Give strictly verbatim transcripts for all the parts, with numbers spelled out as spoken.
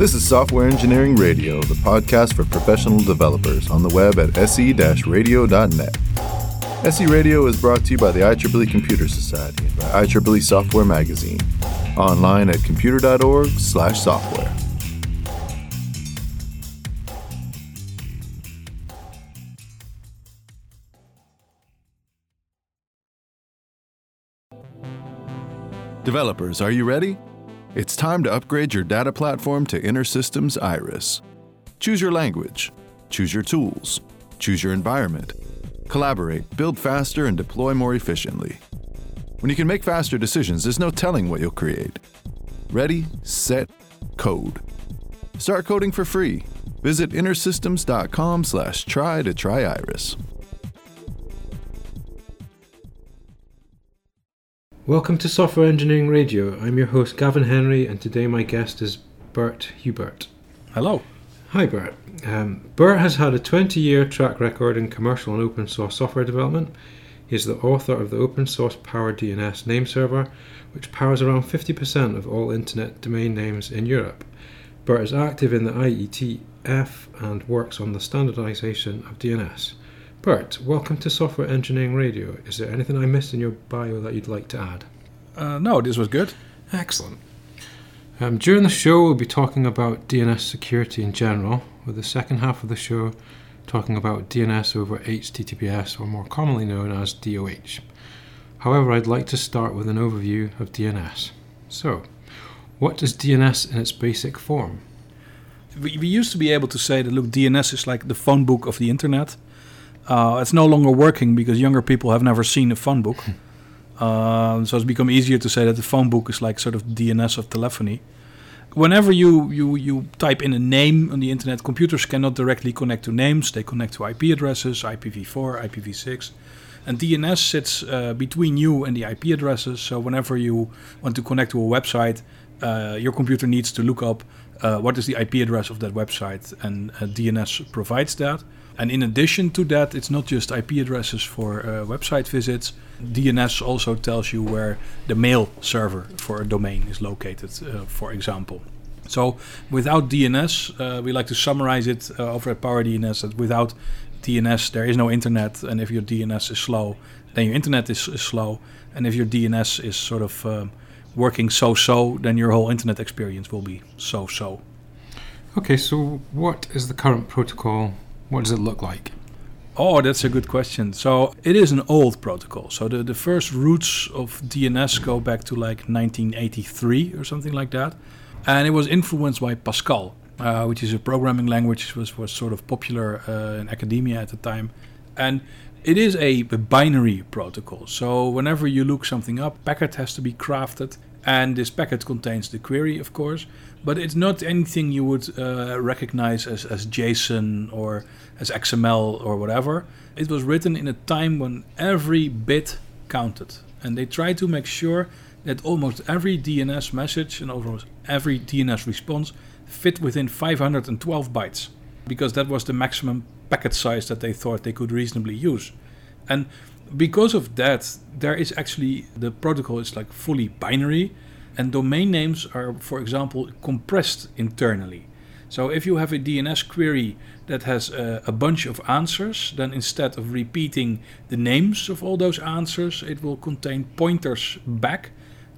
This is Software Engineering Radio, the podcast for professional developers on the web at S E radio dot net. S E Radio is brought to you by the I triple E Computer Society and by I triple E Software Magazine, online at computer dot org slash software. Developers, are you ready? It's time to upgrade your data platform to InterSystems IRIS. Choose your language, choose your tools, choose your environment. Collaborate, build faster, and deploy more efficiently. When you can make faster decisions, there's no telling what you'll create. Ready, set, code. Start coding for free. Visit intersystems dot com slash try to try IRIS. Welcome to Software Engineering Radio. I'm your host, Gavin Henry, and today my guest is Bert Hubert. Hello. Hi, Bert. Um, Bert has had a twenty-year track record in commercial and open-source software development. He is the author of the open-source PowerDNS name server, which powers around fifty percent of all internet domain names in Europe. Bert is active in the I E T F and works on the standardization of D N S. Bert, welcome to Software Engineering Radio. Is there anything I missed in your bio that you'd like to add? Uh, no, this was good. Excellent. Um, during the show, we'll be talking about D N S security in general, with the second half of the show talking about D N S over H T T P S, or more commonly known as D O H. However, I'd like to start with an overview of D N S. So, what does D N S in its basic form? We, we used to be able to say that, look, D N S is like the phone book of the internet. Uh, it's no longer working because younger people have never seen a phone book. Uh, so it's become easier to say that the phone book is like sort of D N S of telephony. Whenever you, you, you type in a name on the internet, computers cannot directly connect to names. They connect to I P addresses, I P v four, I P v six. And D N S sits uh, between you and the I P addresses. So whenever you want to connect to a website, uh, your computer needs to look up uh, what is the I P address of that website. And uh, D N S provides that. And in addition to that, it's not just I P addresses for uh, website visits. D N S also tells you where the mail server for a domain is located, uh, for example. So without D N S, uh, we like to summarize it uh, over at PowerDNS that without D N S, there is no internet. And if your D N S is slow, then your internet is, is slow. And if your D N S is sort of um, working so-so, then your whole internet experience will be so-so. Okay, so what is the current protocol? What does it look like? Oh, that's a good question. So it is an old protocol. So the, the first roots of D N S go back to like nineteen eighty-three or something like that. And it was influenced by Pascal, uh, which is a programming language was was sort of popular uh, in academia at the time. And it is a, a binary protocol. So whenever you look something up, packet has to be crafted. And this packet contains the query, of course, but it's not anything you would uh, recognize as, as JSON or as X M L or whatever. It was written in a time when every bit counted. And they tried to make sure that almost every D N S message and almost every D N S response fit within five hundred twelve bytes, because that was the maximum packet size that they thought they could reasonably use. And because of that, there is actually, the protocol is like fully binary, and domain names are, for example, compressed internally. So if you have a D N S query that has a, a bunch of answers, then instead of repeating the names of all those answers, it will contain pointers back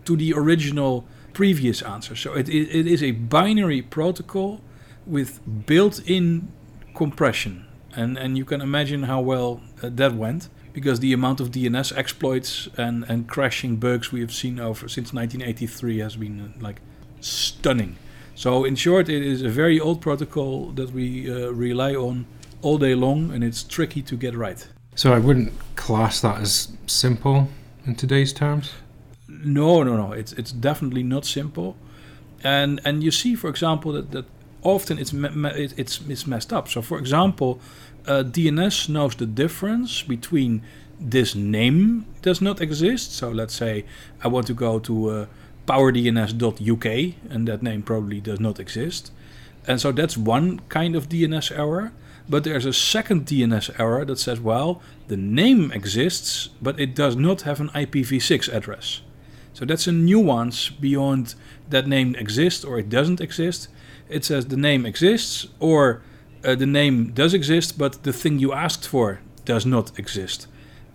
to the original previous answer. So it, it, it is a binary protocol with built-in compression. And, and you can imagine how well uh, that went. Because the amount of D N S exploits and, and crashing bugs we have seen over since nineteen eighty-three has been like stunning. So in short, it is a very old protocol that we uh, rely on all day long, and it's tricky to get right. So I wouldn't class that as simple in today's terms? No, no, no. It's it's definitely not simple. And and you see, for example, that, that often it's, it's, it's messed up. So for example, Uh, D N S knows the difference between this name does not exist. So let's say I want to go to uh, power d n s dot u k, and that name probably does not exist. And so that's one kind of D N S error. But there's a second D N S error that says, well, the name exists, but it does not have an I P v six address. So that's a nuance beyond that name exists or it doesn't exist. It says the name exists or uh, the name does exist, but the thing you asked for does not exist.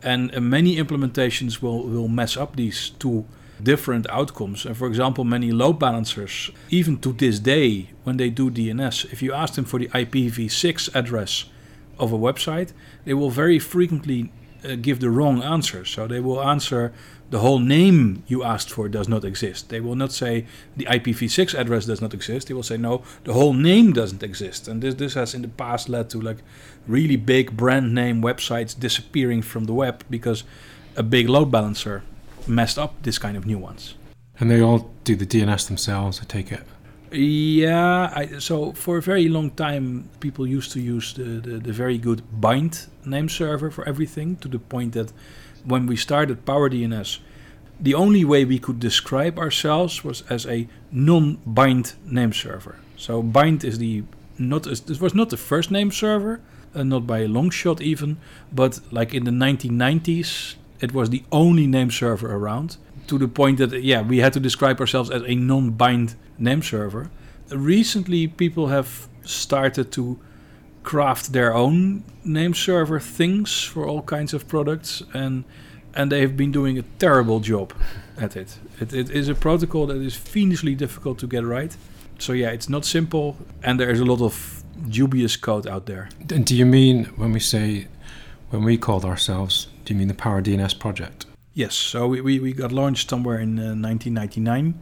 And uh, many implementations will, will mess up these two different outcomes. And for example, many load balancers, even to this day, when they do D N S, if you ask them for the I P v six address of a website, they will very frequently uh, give the wrong answer. So they will answer the whole name you asked for does not exist. They will not say the I P v six address does not exist. They will say, no, the whole name doesn't exist. And this, this has in the past led to like really big brand name websites disappearing from the web because a big load balancer messed up this kind of nuance. And they all do the D N S themselves, I take it? Yeah, I, so for a very long time people used to use the, the, the very good BIND name server for everything, to the point that when we started PowerDNS, the only way we could describe ourselves was as a non-BIND name server. So BIND is the not it was not the first name server, uh, not by a long shot even, but like in the nineteen nineties it was the only name server around, to the point that, yeah, we had to describe ourselves as a non-bind name server. Recently, people have started to craft their own name server things for all kinds of products, and and they've been doing a terrible job at it. It, it is a protocol that is fiendishly difficult to get right. So yeah, it's not simple, and there is a lot of dubious code out there. And do you mean when we say, when we called ourselves, do you mean the PowerDNS project? Yes, so we, we, we got launched somewhere in uh, nineteen ninety-nine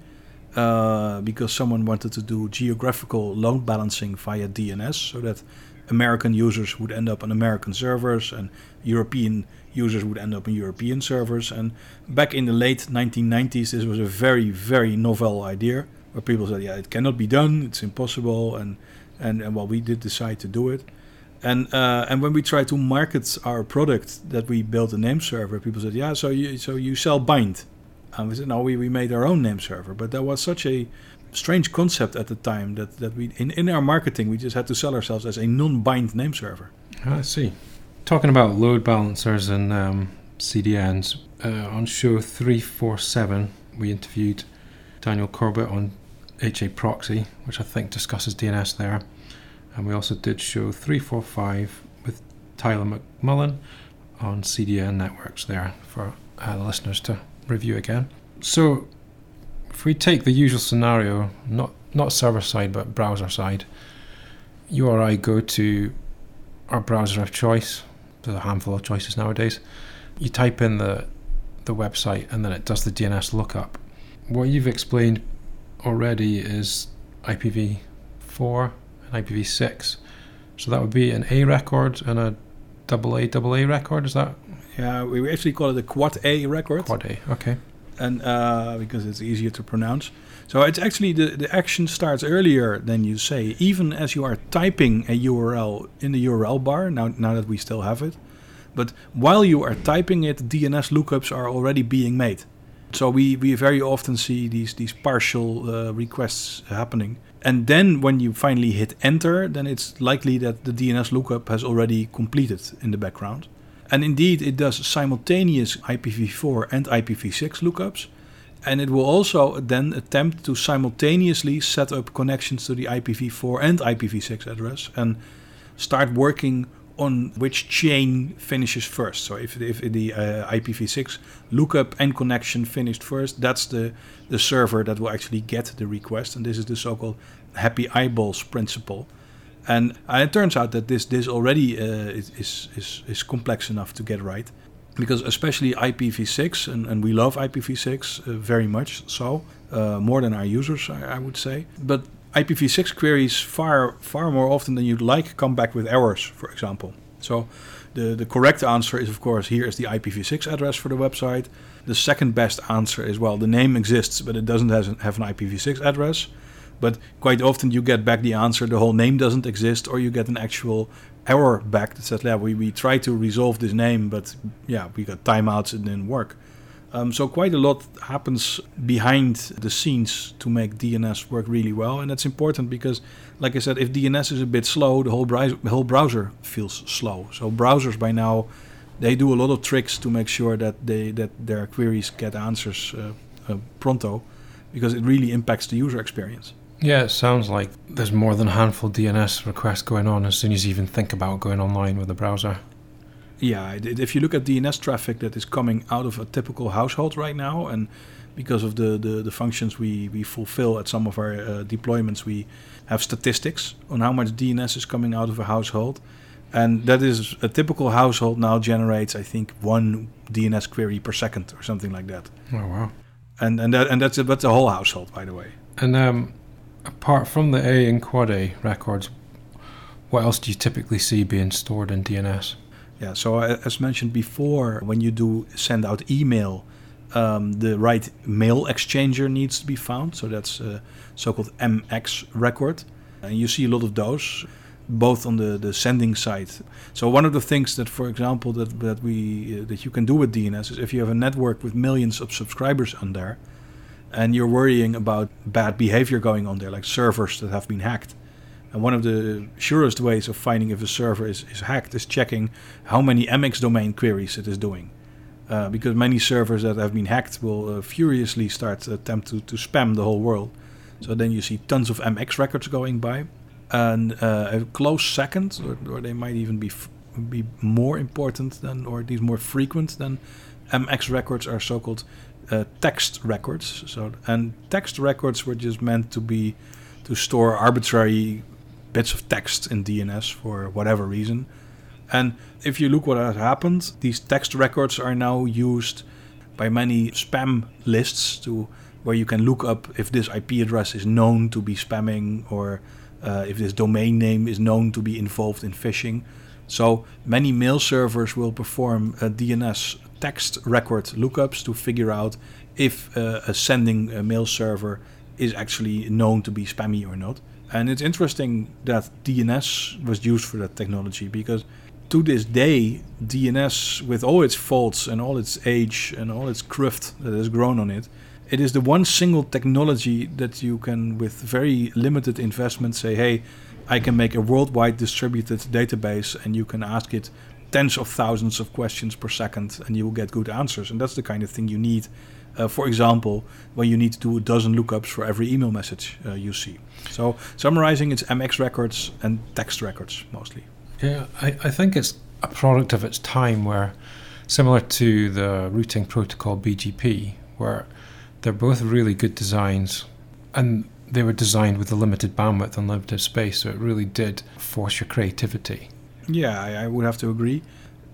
uh, because someone wanted to do geographical load balancing via D N S so that American users would end up on American servers and European users would end up on European servers. And back in the late nineteen nineties, this was a very, very novel idea where people said, yeah, it cannot be done, it's impossible, and, and, and well, we did decide to do it. And uh, and when we tried to market our product that we built a name server, people said, yeah, so you so you sell Bind. And we said, no, we, we made our own name server. But that was such a strange concept at the time that, that we in, in our marketing, we just had to sell ourselves as a non-Bind name server. I see. Talking about load balancers and um, C D Ns, uh, on show three forty-seven, we interviewed Daniel Corbett on HAProxy, which I think discusses D N S there. And we also did show three forty-five with Tyler McMullen on C D N networks there for uh, the listeners to review again. So if we take the usual scenario, not, not server-side but browser-side, you or I go to our browser of choice. There's a handful of choices nowadays. You type in the, the website and then it does the D N S lookup. What you've explained already is I P v four. I P v six, so that would be an A record and a double A double A record. Is that? Yeah, we actually call it a quad A record. Quad A, okay. And uh, because it's easier to pronounce, so it's actually the the action starts earlier than you say, even as you are typing a U R L in the U R L bar. Now, now that we still have it, but while you are typing it, D N S lookups are already being made. So we we very often see these these partial uh, requests happening. And then when you finally hit enter, then it's likely that the D N S lookup has already completed in the background. And indeed, it does simultaneous I P v four and I P v six lookups. And it will also then attempt to simultaneously set up connections to the I P v four and I P v six address and start working on which chain finishes first. So if, if the uh, I P v six lookup and connection finished first, that's the, the server that will actually get the request. And this is the so-called happy eyeballs principle. And uh, it turns out that this this already uh, is, is, is complex enough to get right. Because especially I P v six, and, and we love I P v six uh, very much so, uh, more than our users, I, I would say. But I P v six queries far far more often than you'd like come back with errors, for example. So the, the correct answer is, of course, here is the I P v six address for the website. The second best answer is, well, the name exists, but it doesn't has an, have an I P v six address. But quite often you get back the answer, the whole name doesn't exist, or you get an actual error back that says, yeah, we, we tried to resolve this name, but yeah, we got timeouts, it didn't work. Um, so quite a lot happens behind the scenes to make D N S work really well. And that's important because, like I said, if D N S is a bit slow, the whole, bri- whole browser feels slow. So browsers by now, they do a lot of tricks to make sure that they that their queries get answers uh, uh, pronto, because it really impacts the user experience. Yeah, it sounds like there's more than a handful of D N S requests going on as soon as you even think about going online with the browser. Yeah, if you look at D N S traffic that is coming out of a typical household right now, and because of the, the, the functions we, we fulfill at some of our uh, deployments, we have statistics on how much D N S is coming out of a household. And that is a typical household now generates, I think, one D N S query per second or something like that. Oh, wow. And and that and that's a, that's a whole household, by the way. And um, apart from the A and quad A records, what else do you typically see being stored in D N S? Yeah, so as mentioned before, when you do send out email, um, the right mail exchanger needs to be found. So that's a so-called M X record. And you see a lot of those, both on the, the sending side. So one of the things that, for example, that that we uh, that you can do with D N S is if you have a network with millions of subscribers on there, and you're worrying about bad behavior going on there, like servers that have been hacked. And one of the surest ways of finding if a server is, is hacked is checking how many M X domain queries it is doing. Uh, because many servers that have been hacked will uh, furiously start to attempt to, to spam the whole world. So then you see tons of M X records going by. And uh, a close second, or, or they might even be f- be more important than, or at least more frequent than M X records, are so-called uh, text records. So and text records were just meant to be to store arbitrary bits of text in D N S for whatever reason. And if you look what has happened, these text records are now used by many spam lists to where you can look up if this I P address is known to be spamming, or uh, if this domain name is known to be involved in phishing. So many mail servers will perform a D N S text record lookups to figure out if uh, a sending uh, mail server is actually known to be spammy or not. And it's interesting that D N S was used for that technology, because to this day, D N S, with all its faults and all its age and all its cruft that has grown on it, it is the one single technology that you can, with very limited investment, say, hey, I can make a worldwide distributed database, and you can ask it tens of thousands of questions per second, and you will get good answers. And that's the kind of thing you need. Uh, for example, when you need to do a dozen lookups for every email message uh, you see. So summarizing, it's M X records and text records mostly. Yeah, I, I think it's a product of its time, where similar to the routing protocol B G P, where they're both really good designs, and they were designed with a limited bandwidth and limited space, so it really did force your creativity. Yeah, I, I would have to agree.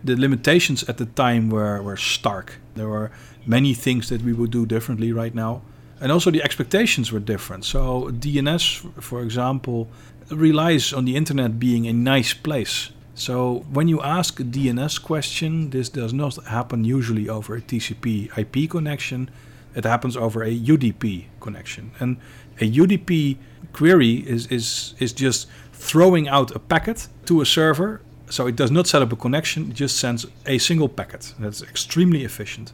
The limitations at the time were, were stark. There were many things that we would do differently right now. And also the expectations were different. So D N S, for example, relies on the internet being a nice place. So when you ask a D N S question, this does not happen usually over a T C P I P connection. It happens over a U D P connection. And a U D P query is, is, is just throwing out a packet to a server. So it does not set up a connection, it just sends a single packet. That's extremely efficient.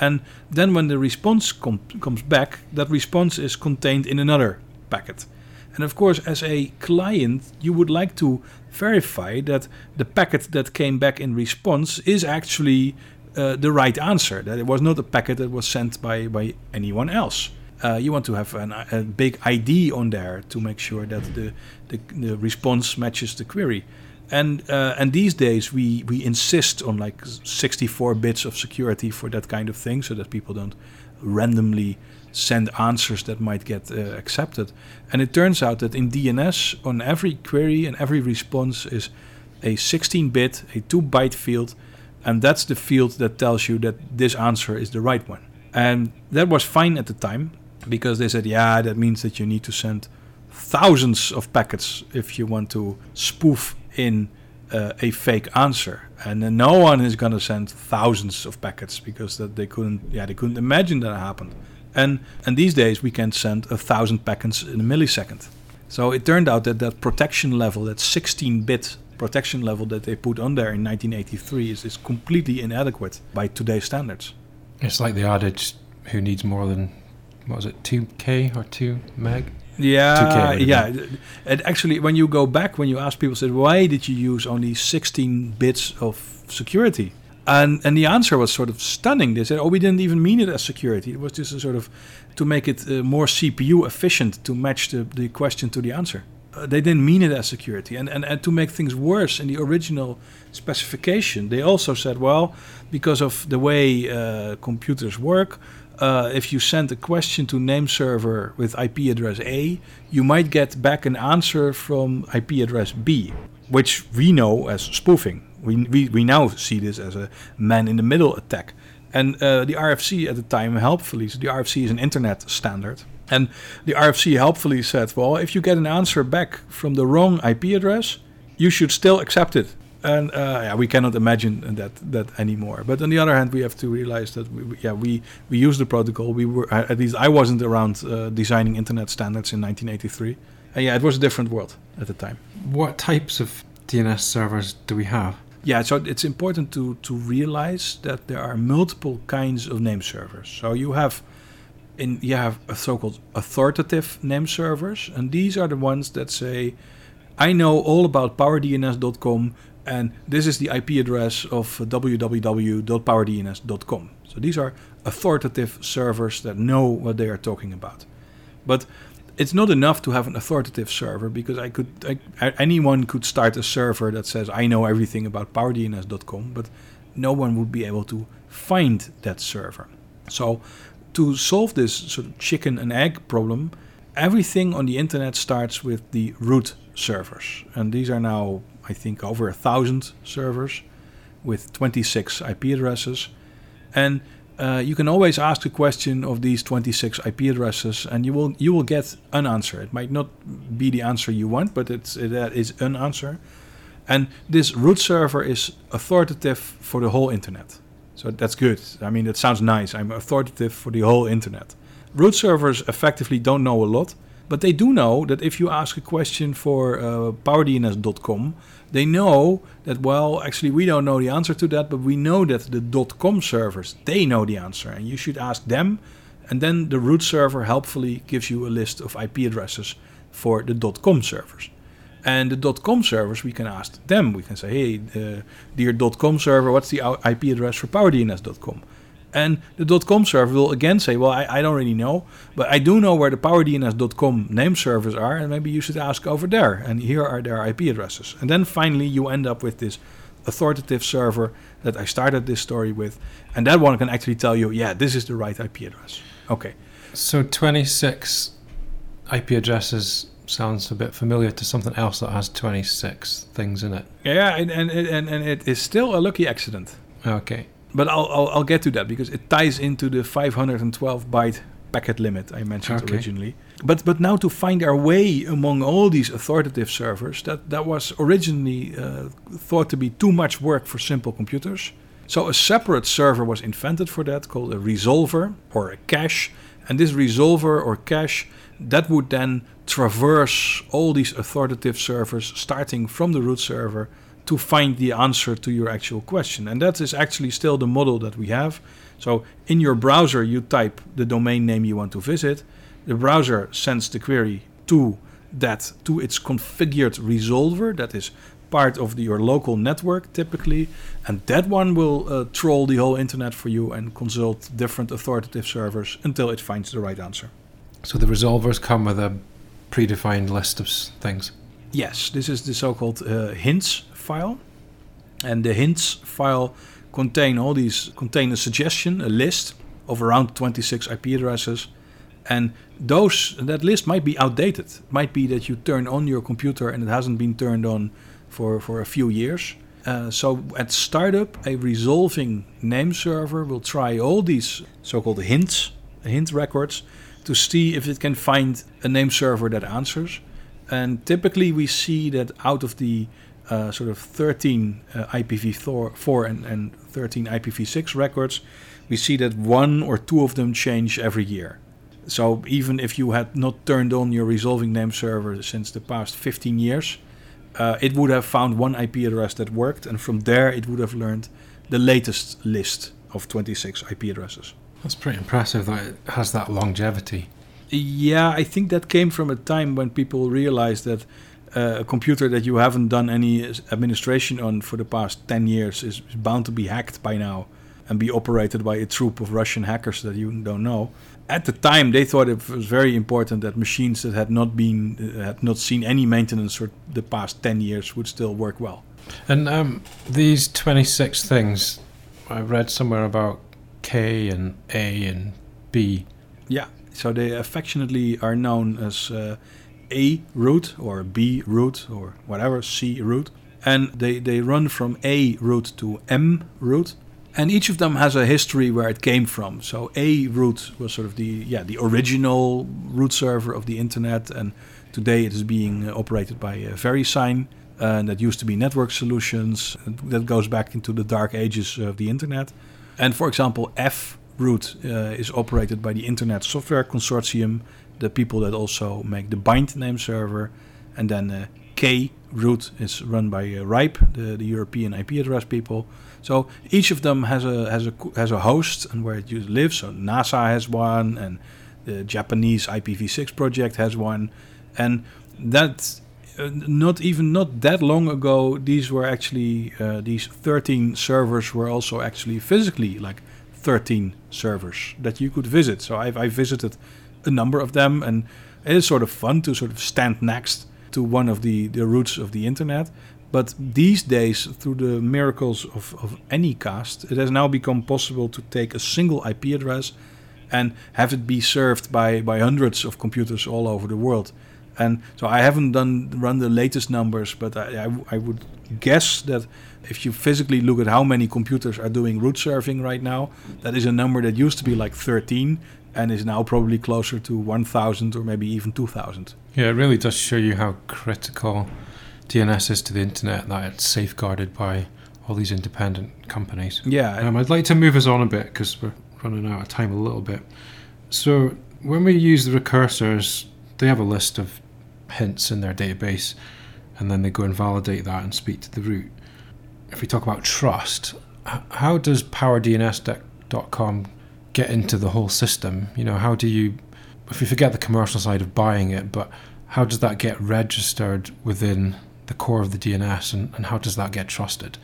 And then when the response com- comes back, that response is contained in another packet. And of course, as a client, you would like to verify that the packet that came back in response is actually uh, the right answer, that it was not a packet that was sent by, by anyone else. Uh, you want to have an, a big I D on there to make sure that the, the, the response matches the query. And uh, and these days we, we insist on like sixty-four bits of security for that kind of thing, so that people don't randomly send answers that might get uh, accepted. And it turns out that in D N S, on every query and every response is a sixteen-bit, a two-byte field, and that's the field that tells you that this answer is the right one. And that was fine at the time, because they said, yeah, that means that you need to send thousands of packets if you want to spoof in uh, a fake answer, and then no one is going to send thousands of packets, because that they couldn't, yeah, they couldn't imagine that happened. And and these days we can send a thousand packets in a millisecond. So it turned out that that protection level, that sixteen-bit protection level that they put on there in nineteen eighty-three, is is completely inadequate by today's standards. It's like the adage, "Who needs more than what was it, two K or two meg?" Yeah, yeah. And actually, when you go back, when you ask people, said, why did you use only sixteen bits of security? And and the answer was sort of stunning. They said, oh, we didn't even mean it as security. It was just a sort of to make it uh, more C P U efficient to match the, the question to the answer. Uh, they didn't mean it as security. And, and and to make things worse, in the original specification, they also said, well, because of the way uh, computers work, uh, if you send a question to name server with I P address A, you might get back an answer from I P address B, which we know as spoofing. We, we we now see this as a man-in-the-middle attack. And uh, the R F C at the time helpfully, so the R F C is an internet standard, and the R F C helpfully said, well, if you get an answer back from the wrong I P address, you should still accept it. And uh, yeah, we cannot imagine that that anymore. But on the other hand, we have to realize that we, yeah we, we used the protocol. We were at least I wasn't around uh, designing internet standards in nineteen eighty-three. And yeah, it was a different world at the time. What types of D N S servers do we have? Yeah, so it's important to, to realize that there are multiple kinds of name servers. So you have in you have a so-called authoritative name servers, and these are the ones that say, I know all about power D N S dot com, and this is the I P address of w w w dot power D N S dot com. So these are authoritative servers that know what they are talking about. But it's not enough to have an authoritative server, because I could I, anyone could start a server that says I know everything about power D N S dot com, but no one would be able to find that server. So to solve this sort of chicken and egg problem, everything on the internet starts with the root servers, and these are now I think over a thousand servers with twenty-six I P addresses. And Uh, you can always ask a question of these twenty-six I P addresses, and you will you will get an answer. It might not be the answer you want, but it's it uh, is an answer. And this root server is authoritative for the whole internet, so that's good. I mean, that sounds nice. I'm authoritative for the whole internet. Root servers effectively don't know a lot, but they do know that if you ask a question for uh, power D N S dot com, they know that, well, actually we don't know the answer to that, but we know that the .com servers, they know the answer, and you should ask them. And then the root server helpfully gives you a list of I P addresses for the .com servers. And the .com servers, we can ask them. We can say, hey, uh, dear .com server, what's the I P address for power D N S dot com? And the .com server will again say, well, I, I don't really know, but I do know where the power D N S dot com name servers are, and maybe you should ask over there, and here are their I P addresses. And then finally you end up with this authoritative server that I started this story with, and that one can actually tell you, yeah, this is the right I P address. Okay. So twenty-six I P addresses sounds a bit familiar to something else that has twenty-six things in it. Yeah, and, and, and, and it is still a lucky accident. Okay. But I'll, I'll I'll get to that, because it ties into the five hundred twelve byte packet limit I mentioned okay. originally. But but now to find our way among all these authoritative servers, that, that was originally uh, thought to be too much work for simple computers. So a separate server was invented for that, called a resolver or a cache. And this resolver or cache, that would then traverse all these authoritative servers, starting from the root server, to find the answer to your actual question. And that is actually still the model that we have. So in your browser, you type the domain name you want to visit. The browser sends the query to that, to its configured resolver that is part of the, your local network typically. And that one will uh, troll the whole internet for you and consult different authoritative servers until it finds the right answer. So the resolvers come with a predefined list of things. Yes, this is the so-called uh, hints file, and the hints file contain all these contain a suggestion, a list of around twenty-six I P addresses, and those that list might be outdated. It might be that you turn on your computer and it hasn't been turned on for, for a few years. Uh, so at startup, a resolving name server will try all these so-called hints, hint records, to see if it can find a name server that answers. And typically we see that out of the Uh, sort of thirteen uh, I P v four and, and thirteen I P v six records, we see that one or two of them change every year. So even if you had not turned on your resolving name server since the past fifteen years, uh, it would have found one I P address that worked, and from there it would have learned the latest list of twenty-six I P addresses. That's pretty impressive that it has that longevity. Yeah, I think that came from a time when people realized that uh, a computer that you haven't done any administration on for the past ten years is bound to be hacked by now and be operated by a troop of Russian hackers that you don't know. At the time, they thought it was very important that machines that had not been had not seen any maintenance for the past ten years would still work well. And um, these twenty-six things, I read somewhere about K and A and B. Yeah, so they affectionately are known as uh, A root or B root or whatever, C root. And they, they run from A root to M root. And each of them has a history where it came from. So A root was sort of the yeah the original root server of the internet, and today it is being operated by VeriSign, and that used to be Network Solutions. That goes back into the dark ages of the internet. And for example, F root uh, is operated by the Internet Software Consortium, the people that also make the BIND name server, and then uh, K root is run by uh, RIPE, the, the European I P address people. So each of them has a has a has a host and where it lives. So NASA has one, and the Japanese I P v six project has one, and that uh, not even not that long ago, these were actually uh, these thirteen servers were also actually physically like thirteen servers that you could visit. So I've I visited a number of them, and it is sort of fun to sort of stand next to one of the the roots of the internet. But these days, through the miracles of, of Anycast, it has now become possible to take a single I P address and have it be served by, by hundreds of computers all over the world. And so I haven't done run the latest numbers, but I, I, I would guess that if you physically look at how many computers are doing root serving right now, that is a number that used to be like thirteen and is now probably closer to one thousand or maybe even two thousand. Yeah, it really does show you how critical D N S is to the internet, that it's safeguarded by all these independent companies. Yeah. Um, I'd like to move us on a bit because we're running out of time a little bit. So when we use the recursors, they have a list of hints in their database, and then they go and validate that and speak to the root. If we talk about trust, how does power D N S dot com get into the whole system? You know, how do you, if you forget the commercial side of buying it, but how does that get registered within the core of the D N S, and, and how does that get trusted?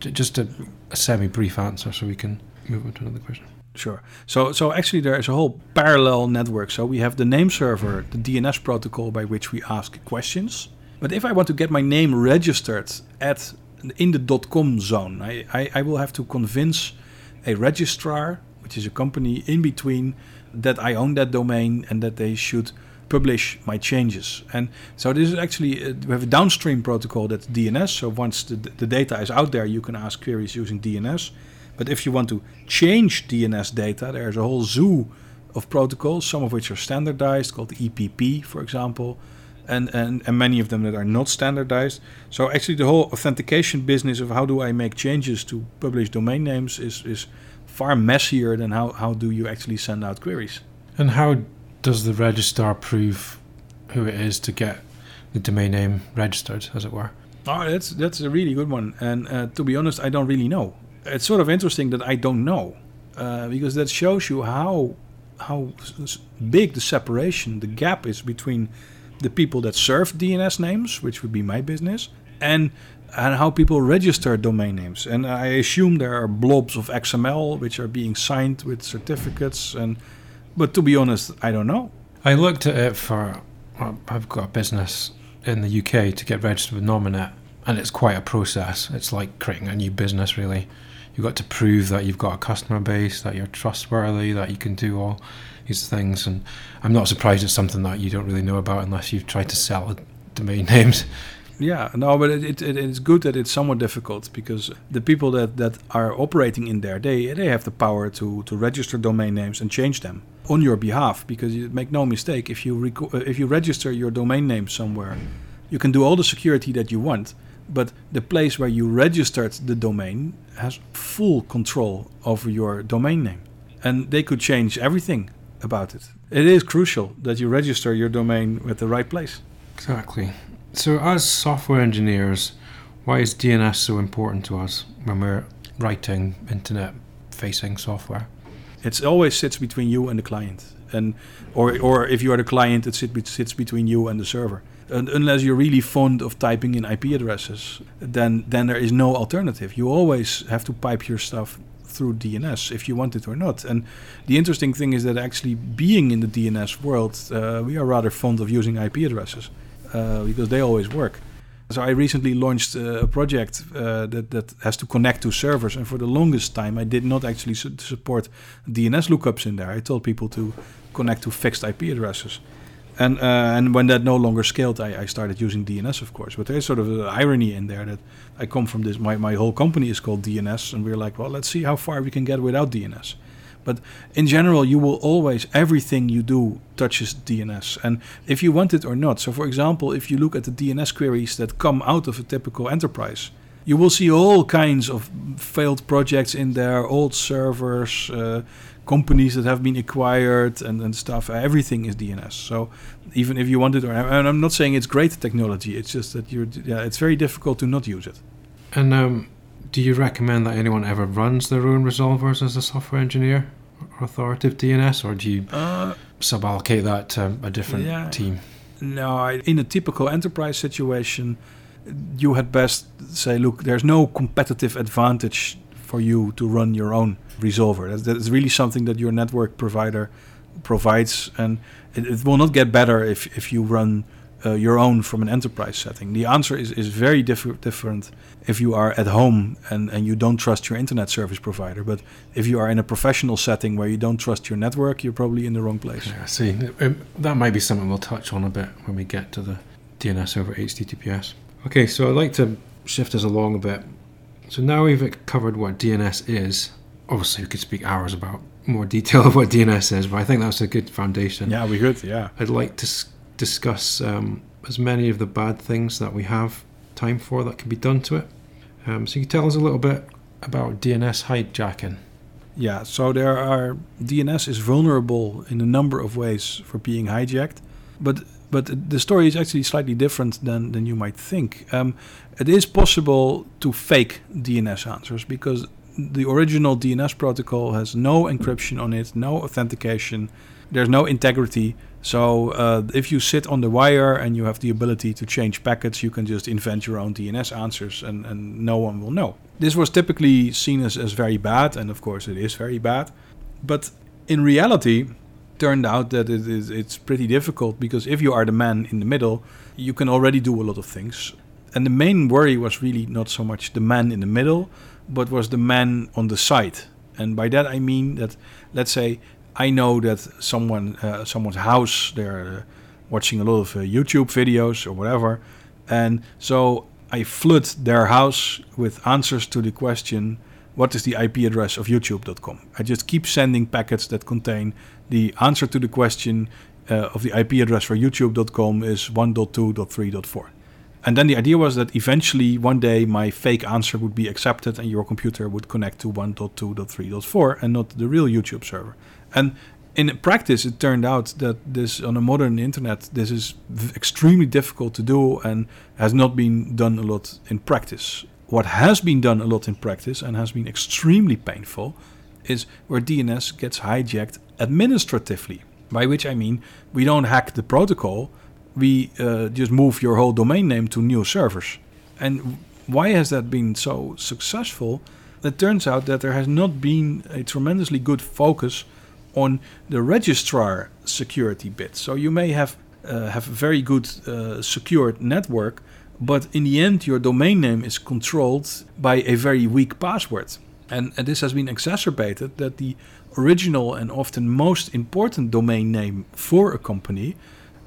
Just a, a semi-brief answer so we can move on to another question. Sure. So so actually there is a whole parallel network. So we have the name server, the D N S protocol by which we ask questions. But if I want to get my name registered at in the .com zone, I, I, I will have to convince a registrar, which is a company in between, that I own that domain and that they should publish my changes. And so this is actually uh, we have a downstream protocol that's D N S. So once the, the data is out there, you can ask queries using D N S. But if you want to change D N S data, there's a whole zoo of protocols, some of which are standardized, called E P P, for example, and and, and many of them that are not standardized. So actually the whole authentication business of how do I make changes to publish domain names is is far messier than how how do you actually send out queries. And how does the registrar prove who it is to get the domain name registered, as it were? Oh, that's that's a really good one. And uh, to be honest, I don't really know. It's sort of interesting that I don't know, uh, because that shows you how how big the separation, the gap is between the people that serve D N S names, which would be my business, and and how people register domain names. And I assume there are blobs of X M L which are being signed with certificates and. But to be honest, I don't know. I looked at it for, I've got a business in the U K to get registered with Nominet, and it's quite a process. It's like creating a new business, really. You've got to prove that you've got a customer base, that you're trustworthy, that you can do all these things. And I'm not surprised it's something that you don't really know about unless you've tried to sell domain names. Yeah, no, but it, it it's good that it's somewhat difficult because the people that, that are operating in there, they they have the power to, to register domain names and change them on your behalf. Because you make no mistake, if you reco- if you register your domain name somewhere, you can do all the security that you want, but the place where you registered the domain has full control over your domain name, and they could change everything about it. It is crucial that you register your domain at the right place. Exactly. So as software engineers, why is D N S so important to us when we're writing internet-facing software? It always sits between you and the client. and or or if you are the client, it sits between you and the server. And unless you're really fond of typing in I P addresses, then then there is no alternative. You always have to pipe your stuff through D N S if you want it or not. And the interesting thing is that actually being in the D N S world, uh, we are rather fond of using I P addresses uh, because they always work. So I recently launched a project uh, that, that has to connect to servers. And for the longest time, I did not actually su- support D N S lookups in there. I told people to connect to fixed I P addresses. And uh, and when that no longer scaled, I, I started using D N S, of course. But there's sort of an irony in there that I come from this. My, my whole company is called D N S, and we're like, well, let's see how far we can get without D N S. But in general, you will always, everything you do touches D N S. And if you want it or not, so for example, if you look at the D N S queries that come out of a typical enterprise, you will see all kinds of failed projects in there, old servers, uh, companies that have been acquired and, and stuff. Everything is D N S. So even if you want it, or and I'm not saying it's great technology, it's just that you're, yeah, it's very difficult to not use it. And um, do you recommend that anyone ever runs their own resolvers as a software engineer or authoritative D N S, or do you uh, suballocate that to a different yeah, team? No, I, in a typical enterprise situation, you had best say, look, there's no competitive advantage for you to run your own resolver. That's, that's really something that your network provider provides, and it, it will not get better if, if you run uh, your own from an enterprise setting. The answer is, is very diff- different if you are at home and, and you don't trust your internet service provider. But if you are in a professional setting where you don't trust your network, you're probably in the wrong place. Yeah, I see. That might be something we'll touch on a bit when we get to the D N S over H T T P S. Okay, so I'd like to shift us along a bit. So now we've covered what D N S is. Obviously, we could speak hours about more detail of what D N S is, but I think that's a good foundation. Yeah, we could, yeah. I'd like to s- discuss um, as many of the bad things that we have time for that can be done to it. Um, so you can tell us a little bit about D N S hijacking. Yeah, so there are... D N S is vulnerable in a number of ways for being hijacked, but... But the story is actually slightly different than, than you might think. Um, it is possible to fake D N S answers because the original D N S protocol has no encryption on it, no authentication, there's no integrity. So uh, if you sit on the wire and you have the ability to change packets, you can just invent your own D N S answers and, and no one will know. This was typically seen as, as very bad, and of course it is very bad. But in reality... turned out that it is, it's pretty difficult because if you are the man in the middle, you can already do a lot of things. And the main worry was really not so much the man in the middle, but was the man on the side. And by that I mean that, let's say, I know that someone, uh, someone's house, they're uh, watching a lot of uh, YouTube videos or whatever, and so I flood their house with answers to the question, what is the I P address of youtube dot com? I just keep sending packets that contain the answer to the question uh, of the I P address for youtube dot com is one dot two dot three dot four. And then the idea was that eventually one day my fake answer would be accepted and your computer would connect to one dot two dot three dot four and not the real YouTube server. And in practice, it turned out that this, on a modern internet, this is v- extremely difficult to do and has not been done a lot in practice. What has been done a lot in practice and has been extremely painful is where D N S gets hijacked administratively, by which I mean we don't hack the protocol, we uh, just move your whole domain name to new servers. And why has that been so successful? It turns out that there has not been a tremendously good focus on the registrar security bit. So you may have, uh, have a very good uh, secured network, but in the end, your domain name is controlled by a very weak password. And, and this has been exacerbated that the original and often most important domain name for a company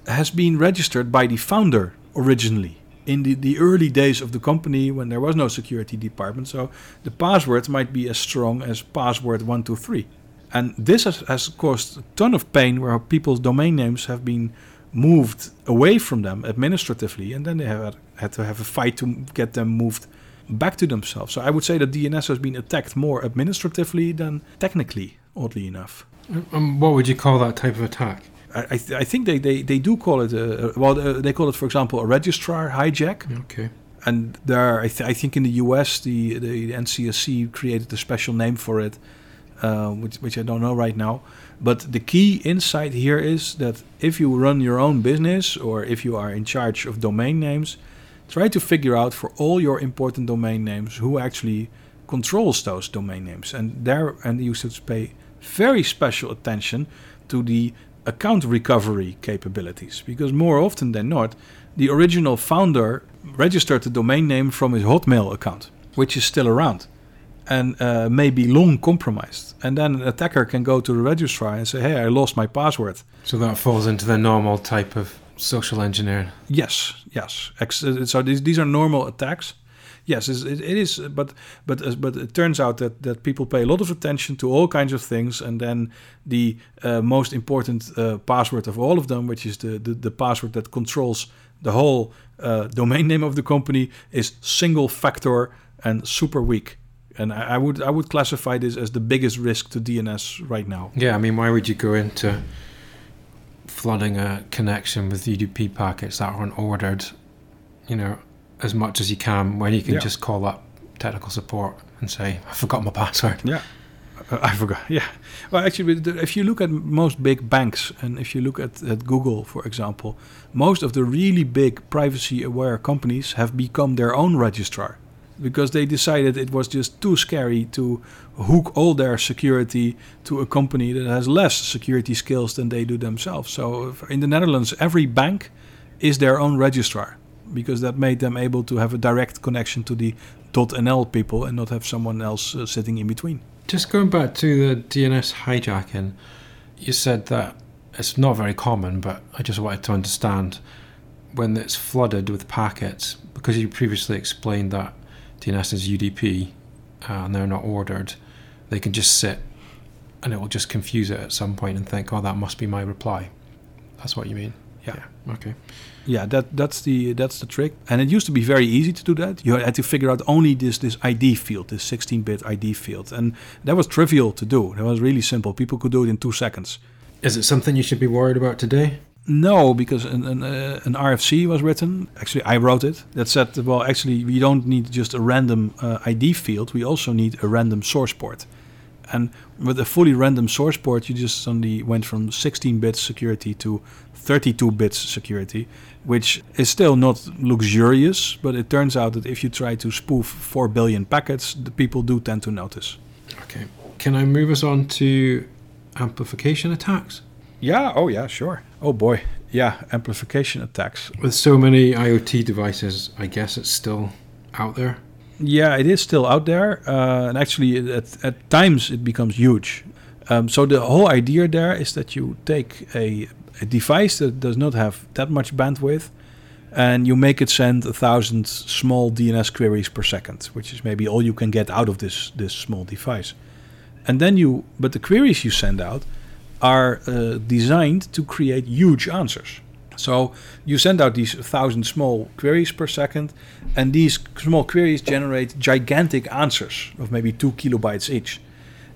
has been registered by the founder originally in the, the early days of the company when there was no security department. So the password might be as strong as password one two three. And this has, has caused a ton of pain where people's domain names have been moved away from them administratively, and then they have had to have a fight to get them moved back to themselves. So I would say that D N S has been attacked more administratively than technically, oddly enough. Um, what would you call that type of attack? I, I, th- I think they, they, they do call it, a, well, uh, they call it, for example, a registrar hijack. Okay. And there, I, th- I think in the U S, the, the N C S C created a special name for it. uh, which, which I don't know right now. But the key insight here is that if you run your own business or if you are in charge of domain names, try to figure out for all your important domain names who actually controls those domain names. And there, and you should pay very special attention to the account recovery capabilities, because more often than not, the original founder registered the domain name from his Hotmail account, which is still around and uh, may be long compromised. And then an attacker can go to the registrar and say, hey, I lost my password. So that falls into the normal type of social engineering. Yes, yes. So these are normal attacks. Yes, it is, but but but it turns out that, that people pay a lot of attention to all kinds of things, and then the uh, most important uh, password of all of them, which is the, the, the password that controls the whole uh, domain name of the company, is single factor and super weak. And I, I would I would classify this as the biggest risk to D N S right now. Yeah, I mean, why would you go into flooding a connection with U D P packets that aren't ordered, you know, as much as you can, when you can yeah. just call up technical support and say, I forgot my password. Yeah, uh, I forgot. Yeah. Well, actually, if you look at most big banks and if you look at, at Google, for example, most of the really big privacy-aware companies have become their own registrar because they decided it was just too scary to hook all their security to a company that has less security skills than they do themselves. So in the Netherlands, every bank is their own registrar, because that made them able to have a direct connection to the .nl people and not have someone else uh, sitting in between. Just going back to the D N S hijacking, you said that it's not very common, but I just wanted to understand when it's flooded with packets, because you previously explained that D N S is U D P uh, and they're not ordered, they can just sit and it will just confuse it at some point and think, oh, that must be my reply. That's what you mean? Yeah. yeah. Okay. Yeah, that that's the that's the trick. And it used to be very easy to do that. You had to figure out only this this I D field, this sixteen-bit I D field, and that was trivial to do. That was really simple. People could do it in two seconds. Is it something you should be worried about today? No, because an an, uh, an R F C was written. Actually, I wrote it. That said, well, actually, we don't need just a random uh, I D field. We also need a random source port. And with a fully random source port, you just suddenly went from sixteen-bit security to thirty-two bit security, which is still not luxurious, but it turns out that if you try to spoof four billion packets, the people do tend to notice. Okay. Can I move us on to amplification attacks? Yeah. Oh, yeah, sure. Oh, boy. Yeah, amplification attacks. With so many IoT devices, I guess it's still out there. Yeah, it is still out there. Uh, and actually, at, at times, it becomes huge. Um, so the whole idea there is that you take a, a device that does not have that much bandwidth and you make it send a thousand small D N S queries per second, which is maybe all you can get out of this, this small device. And then you, but the queries you send out are uh, designed to create huge answers. So you send out these thousand small queries per second, and these small queries generate gigantic answers of maybe two kilobytes each.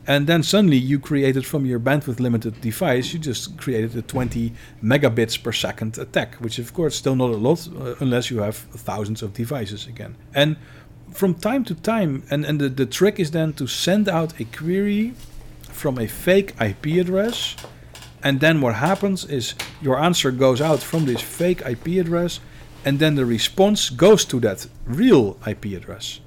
And then suddenly you created from your bandwidth limited device, you just created a twenty megabits per second attack, which of course still not a lot uh, unless you have thousands of devices again. And from time to time, and, and the, the trick is then to send out a query from a fake I P address. And then what happens is your answer goes out from this fake I P address, and then the response goes to that real I P address.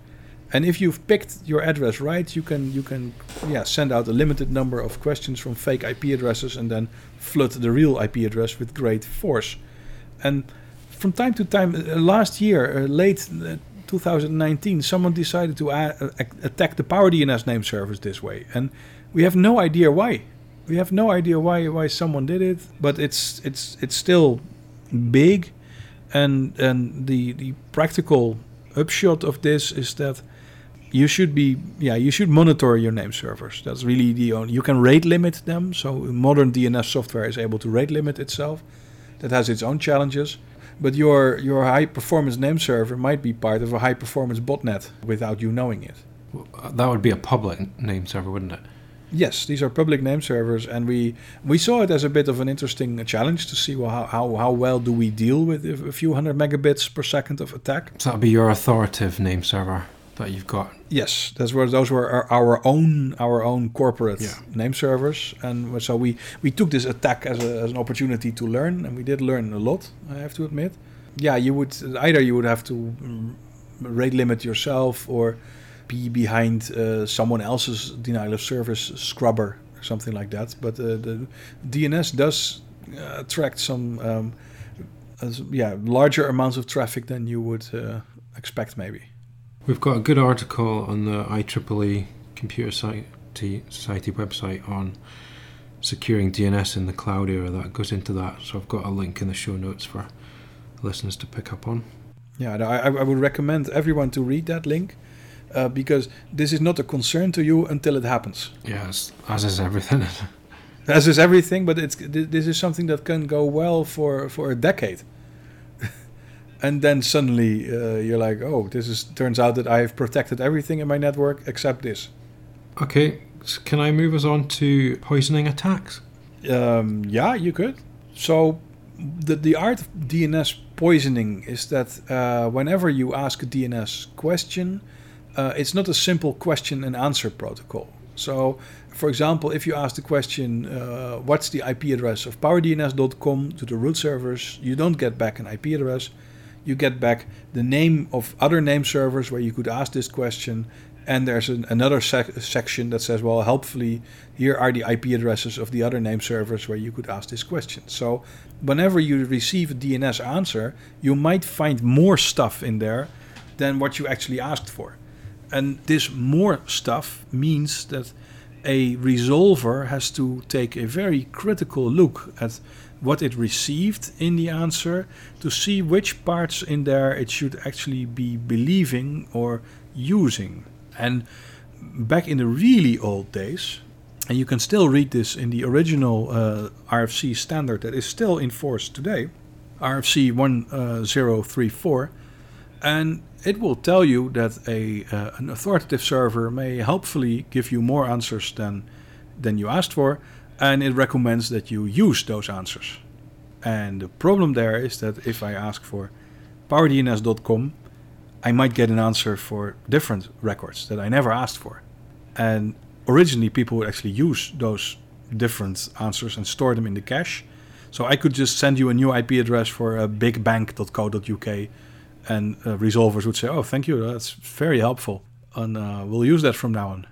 And if you've picked your address right, you can you can yeah send out a limited number of questions from fake I P addresses and then flood the real I P address with great force. And from time to time, uh, last year, uh, late uh, two thousand nineteen, someone decided to a- a- attack the PowerDNS name service this way. And we have no idea why. We have no idea why why someone did it, but it's it's it's still big, and and the the practical upshot of this is that you should be yeah you should monitor your name servers. That's really the only, you can rate limit them. So modern D N S software is able to rate limit itself. That has its own challenges, but your your high performance name server might be part of a high performance botnet without you knowing it. That would be a public name server, wouldn't it? Yes, these are public name servers, and we we saw it as a bit of an interesting challenge to see well, how, how, how well do we deal with a few hundred megabits per second of attack. So that would be your authoritative name server. that you've got. Yes, that's where those were our, our own our own corporate yeah. name servers, and so we we took this attack as, a, as an opportunity to learn, and we did learn a lot. I have to admit. Yeah, you would either you would have to rate limit yourself or be behind uh, someone else's denial of service scrubber or something like that. But uh, the D N S does uh, attract some um, uh, yeah larger amounts of traffic than you would uh, expect maybe. We've got a good article on the I triple E Computer Society, Society website on securing D N S in the cloud era that goes into that. So I've got a link in the show notes for listeners to pick up on. Yeah, I, I would recommend everyone to read that link uh, because this is not a concern to you until it happens. Yes, as is everything. As is everything, but it's this is something that can go well for, for a decade. And then suddenly uh, you're like, oh, this is turns out that I've protected everything in my network except this. Okay, so can I move us on to poisoning attacks? Um, yeah, you could. So the, the art of D N S poisoning is that uh, whenever you ask a D N S question, uh, it's not a simple question and answer protocol. So, for example, if you ask the question, uh, what's the I P address of power D N S dot com to the root servers, you don't get back an I P address. You get back the name of other name servers where you could ask this question, and there's an, another sec- section that says, well, helpfully, here are the I P addresses of the other name servers where you could ask this question. So whenever you receive a D N S answer, you might find more stuff in there than what you actually asked for. And this more stuff means that a resolver has to take a very critical look at what it received in the answer to see which parts in there it should actually be believing or using. And back in the really old days, and you can still read this in the original uh, R F C standard that is still in force today, R F C ten thirty-four, and it will tell you that a uh, an authoritative server may helpfully give you more answers than than you asked for, and it recommends that you use those answers. And the problem there is that if I ask for power D N S dot com, I might get an answer for different records that I never asked for. And originally people would actually use those different answers and store them in the cache. So I could just send you a new I P address for uh, bigbank dot co dot U K, and uh, resolvers would say, oh, thank you, that's very helpful, and uh, we'll use that from now on.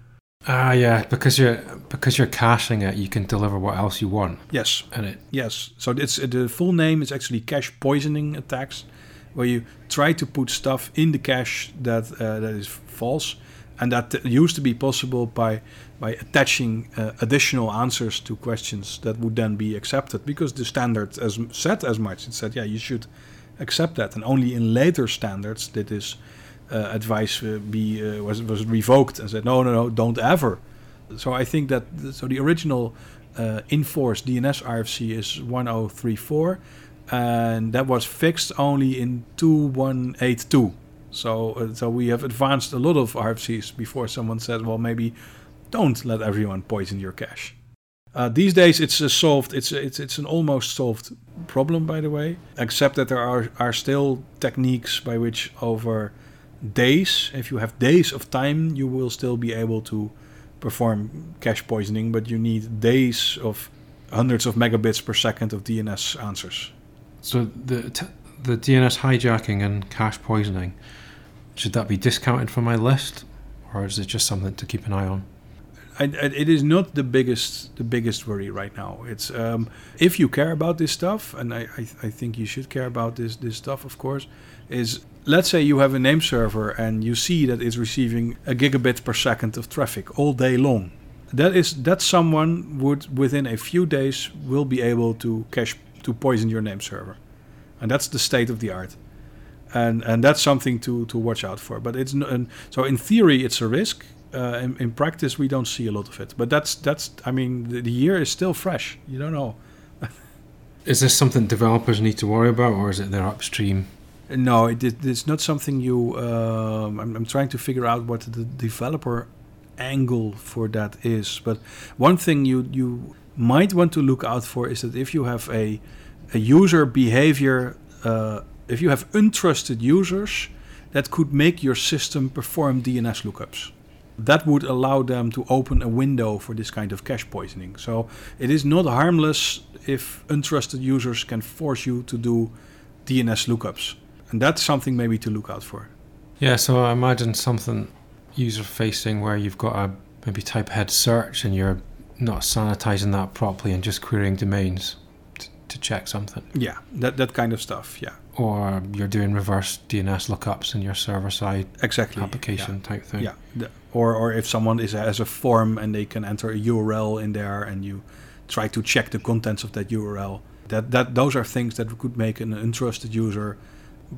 Ah, uh, yeah, because you're because you're caching it, you can deliver what else you want. Yes, and it yes. So it's the full name is actually cache poisoning attacks, where you try to put stuff in the cache that uh, that is false, and that t- used to be possible by by attaching uh, additional answers to questions that would then be accepted because the standard as said as much. It said, yeah, you should accept that, and only in later standards did this. Uh, advice uh, be uh, was was revoked and said no no no don't ever. So I think that th- so the original uh, in-force D N S R F C is ten thirty-four, and that was fixed only in twenty-one eighty-two. So uh, so we have advanced a lot of R F Cs before someone said, well, maybe don't let everyone poison your cache. Uh, these days it's a solved it's a, it's it's an almost solved problem, by the way, except that there are are still techniques by which over days, if you have days of time, you will still be able to perform cache poisoning, but you need days of hundreds of megabits per second of D N S answers. So the t- the D N S hijacking and cache poisoning, should that be discounted from my list, or is it just something to keep an eye on? I, I, it is not the biggest the biggest worry right now. It's um, if you care about this stuff, and I, I I think you should care about this this stuff, of course, is let's say you have a name server and you see that it's receiving a gigabit per second of traffic all day long. That is that someone would within a few days will be able to cache to poison your name server, and that's the state of the art, and and that's something to to watch out for. But it's n- so in theory it's a risk. Uh, in, in practice, we don't see a lot of it. But that's, that's. I mean, the, the year is still fresh. You don't know. Is this something developers need to worry about, or is it their upstream? No, it, it, it's not something you... Um, I'm, I'm trying to figure out what the developer angle for that is. But one thing you, you might want to look out for is that if you have a, a user behavior... Uh, if you have untrusted users... that could make your system perform D N S lookups. That would allow them to open a window for this kind of cache poisoning. So it is not harmless if untrusted users can force you to do D N S lookups. And that's something maybe to look out for. Yeah, so I imagine something user-facing where you've got a maybe type ahead search and you're not sanitizing that properly and just querying domains t- to check something. Yeah, that, that kind of stuff, yeah. Or you're doing reverse D N S lookups in your server-side exactly, application yeah. type thing. Yeah, the, or or if someone is has a form and they can enter a U R L in there and you try to check the contents of that U R L. That that those are things that could make an untrusted user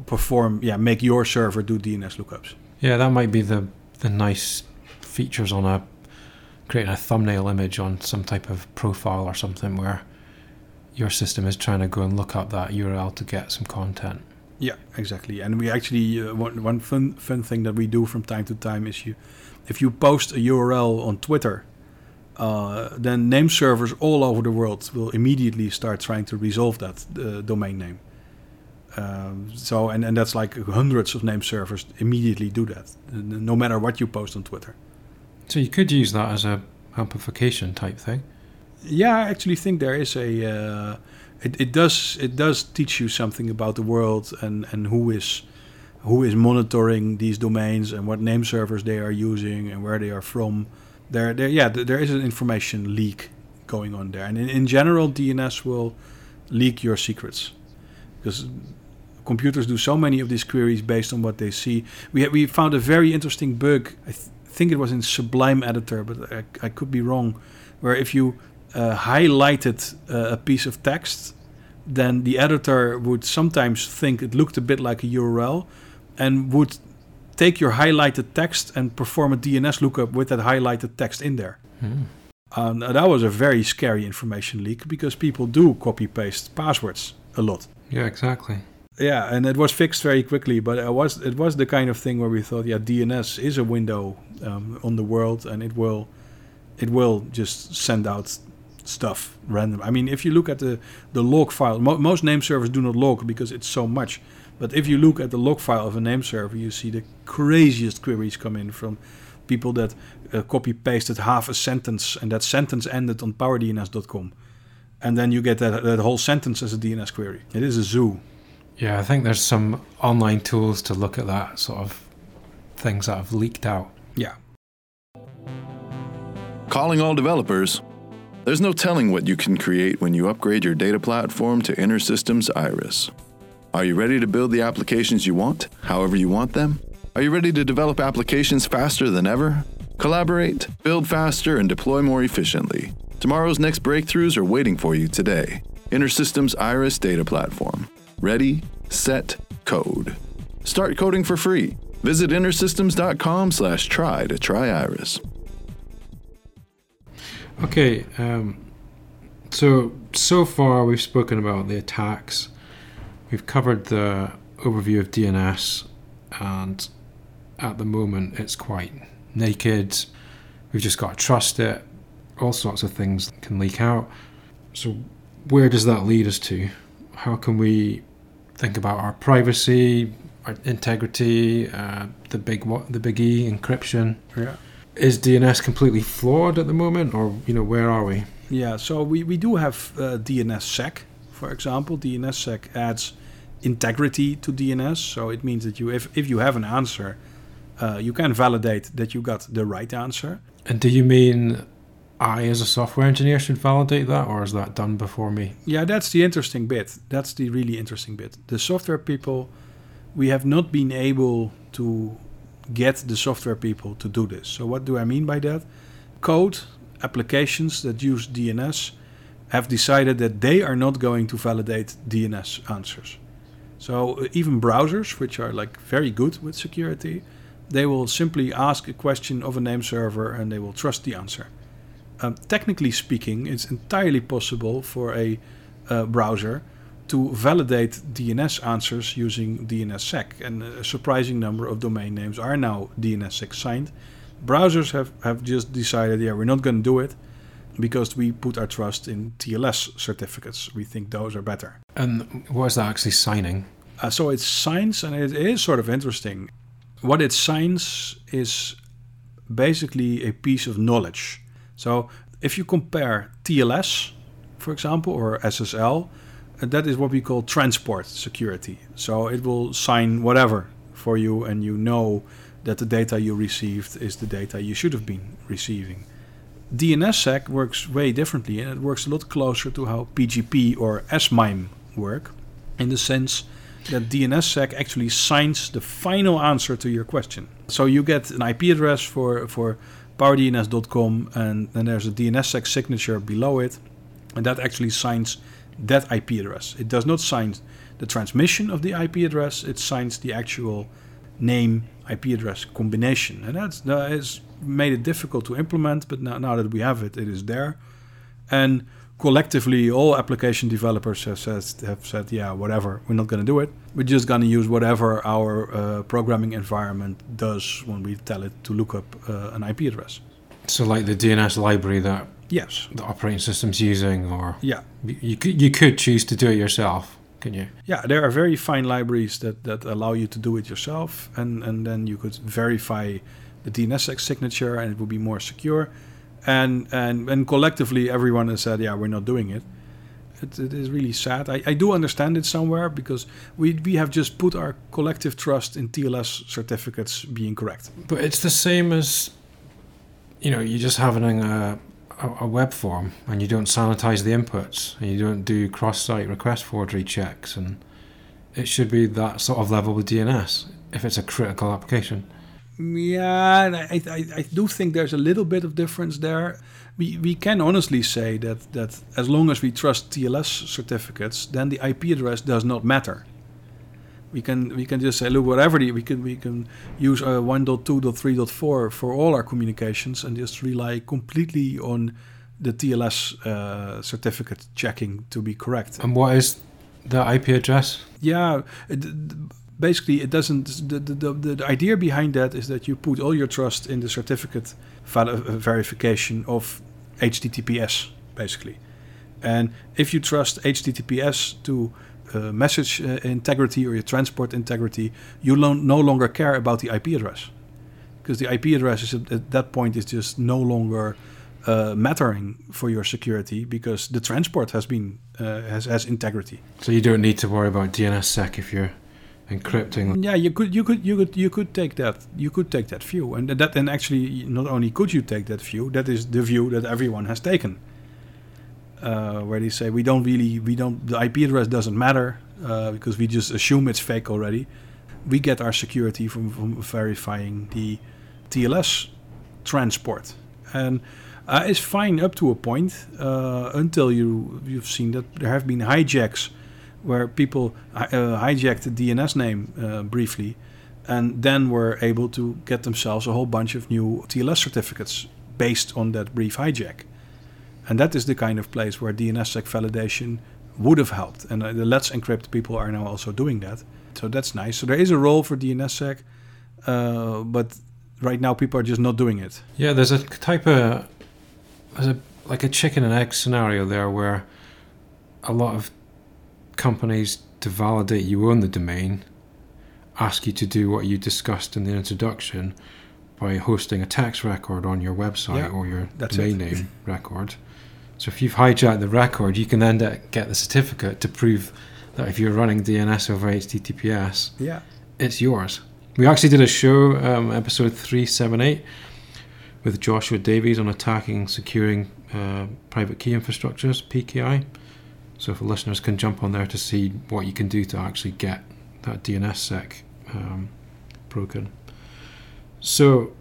perform, yeah, make your server do D N S lookups. Yeah, that might be the the nice features on a creating a thumbnail image on some type of profile or something where your system is trying to go and look up that U R L to get some content. Yeah, exactly. And we actually, uh, one, one fun fun thing that we do from time to time is you, if you post a U R L on Twitter, uh, then name servers all over the world will immediately start trying to resolve that uh, domain name. Uh, so, and, and that's like hundreds of name servers immediately do that, no matter what you post on Twitter. So you could use that as a amplification type thing. Yeah, I actually think there is a. Uh, it, it does it does teach you something about the world and, and who is who is monitoring these domains and what name servers they are using and where they are from. There, there, yeah, there is an information leak going on there, and in, in general, D N S will leak your secrets because computers do so many of these queries based on what they see. We ha- we found a very interesting bug. I th- think it was in Sublime Editor, but I, I could be wrong. Where if you Uh, highlighted uh, a piece of text, then the editor would sometimes think it looked a bit like a U R L and would take your highlighted text and perform a D N S lookup with that highlighted text in there. Hmm. Um, that was a very scary information leak because people do copy-paste passwords a lot. Yeah, exactly. Yeah, and it was fixed very quickly, but it was, it was the kind of thing where we thought, yeah, D N S is a window um, on the world and it will, it will just send out stuff random. I mean, if you look at the the log file, mo- most name servers do not log because it's so much, but if you look at the log file of a name server, you see the craziest queries come in from people that uh, copy pasted half a sentence and that sentence ended on power d n s dot com, and then you get that, that whole sentence as a D N S query. It is a zoo. Yeah, I think there's some online tools to look at that sort of things that have leaked out. Yeah. Calling all developers. There's no telling what you can create when you upgrade your data platform to InterSystems IRIS. Are you ready to build the applications you want, however you want them? Are you ready to develop applications faster than ever? Collaborate, build faster, and deploy more efficiently. Tomorrow's next breakthroughs are waiting for you today. InterSystems IRIS Data Platform. Ready, set, code. Start coding for free. Visit intersystems dot com slash try to try IRIS. Okay, um, so so far we've spoken about the attacks, we've covered the overview of D N S, and at the moment it's quite naked. We've just got to trust it. All sorts of things can leak out. So where does that lead us to? How can we think about our privacy, our integrity, uh, the big what, the big E, encryption? Yeah. Is D N S completely flawed at the moment, or you know, where are we? Yeah, so we, we do have uh, D N S S E C, for example. D N S S E C adds integrity to D N S, so it means that you if, if you have an answer, uh, you can validate that you got the right answer. And do you mean I, as a software engineer, should validate that, or is that done before me? Yeah, that's the interesting bit. That's the really interesting bit. The software people, we have not been able to get the software people to do this. So what do I mean by that? Code applications that use D N S have decided that they are not going to validate D N S answers. So even browsers, which are like very good with security, they will simply ask a question of a name server and they will trust the answer. Um, technically speaking, it's entirely possible for a uh, browser to validate D N S answers using D N S S E C. And a surprising number of domain names are now D N S S E C signed. Browsers have, have just decided, yeah, we're not going to do it because we put our trust in T L S certificates. We think those are better. And what is that actually signing? Uh, so it signs, and it is sort of interesting. what it signs is basically a piece of knowledge. So if you compare T L S, for example, or S S L, that is what we call transport security. So it will sign whatever for you, and you know that the data you received is the data you should have been receiving. D N S S E C works way differently, and it works a lot closer to how P G P or S MIME work, in the sense that D N S S E C actually signs the final answer to your question. So you get an I P address for, for power D N S dot com, and then there's a D N S S E C signature below it, and that actually signs that I P address. It does not sign the transmission of the I P address, it signs the actual name I P address combination. And that's, that has made it difficult to implement, but now, now that we have it, it is there. And collectively, all application developers have said, have said yeah, whatever, we're not going to do it. We're just going to use whatever our uh, programming environment does when we tell it to look up uh, an I P address. So like the D N S library that yes. the operating system's using, or yeah. you, you could choose to do it yourself. Can you? Yeah, there are very fine libraries that, that allow you to do it yourself, and, and then you could verify the D N S S E C signature, and it would be more secure. And and and collectively, everyone has said, yeah, we're not doing it. It, it is really sad. I, I do understand it somewhere, because we we have just put our collective trust in T L S certificates being correct. But it's the same as, you know, you just having a a web form, and you don't sanitize the inputs, and you don't do cross-site request forgery checks, and it should be that sort of level with D N S if it's a critical application. Yeah, and I, I, I do think there's a little bit of difference there. We we can honestly say that, that as long as we trust T L S certificates, then the I P address does not matter. We can we can just say, look, whatever the, we can we can use uh, one dot two dot three dot four for all our communications, and just rely completely on the T L S uh, certificate checking to be correct. And what is the I P address? Yeah, it, basically it doesn't. The, the the the idea behind that is that you put all your trust in the certificate val- verification of H T T P S, basically. And if you trust H T T P S to Uh, message uh, integrity or your transport integrity, you lo- no longer care about the I P address, because the I P address is at, at that point is just no longer uh, mattering for your security, because the transport has been uh, has, has integrity. So you don't need to worry about D N S S E C if you're encrypting. Yeah, you could you could you could you could take that you could take that view, and that and actually not only could you take that view, that is the view that everyone has taken. Uh, where they say we don't really, we don't, the I P address doesn't matter uh, because we just assume it's fake already. We get our security from, from verifying the T L S transport, and uh, it's fine up to a point uh, until you you've seen that there have been hijacks where people uh, hijacked the D N S name uh, briefly, and then were able to get themselves a whole bunch of new T L S certificates based on that brief hijack. And that is the kind of place where D N S S E C validation would have helped. And the Let's Encrypt people are now also doing that. So that's nice. So there is a role for D N S S E C, uh, but right now people are just not doing it. Yeah, there's a type of, there's a, like a chicken and egg scenario there, where a lot of companies, to validate you own the domain, ask you to do what you discussed in the introduction by hosting a text record on your website yeah, or your domain it. name record. So if you've hijacked the record, you can then get the certificate to prove that if you're running D N S over H T T P S, yeah. it's yours. We actually did a show, um, episode three seventy-eight, with Joshua Davies on attacking securing uh, private key infrastructures, P K I. So if listeners can jump on there to see what you can do to actually get that D N S S E C um, broken. So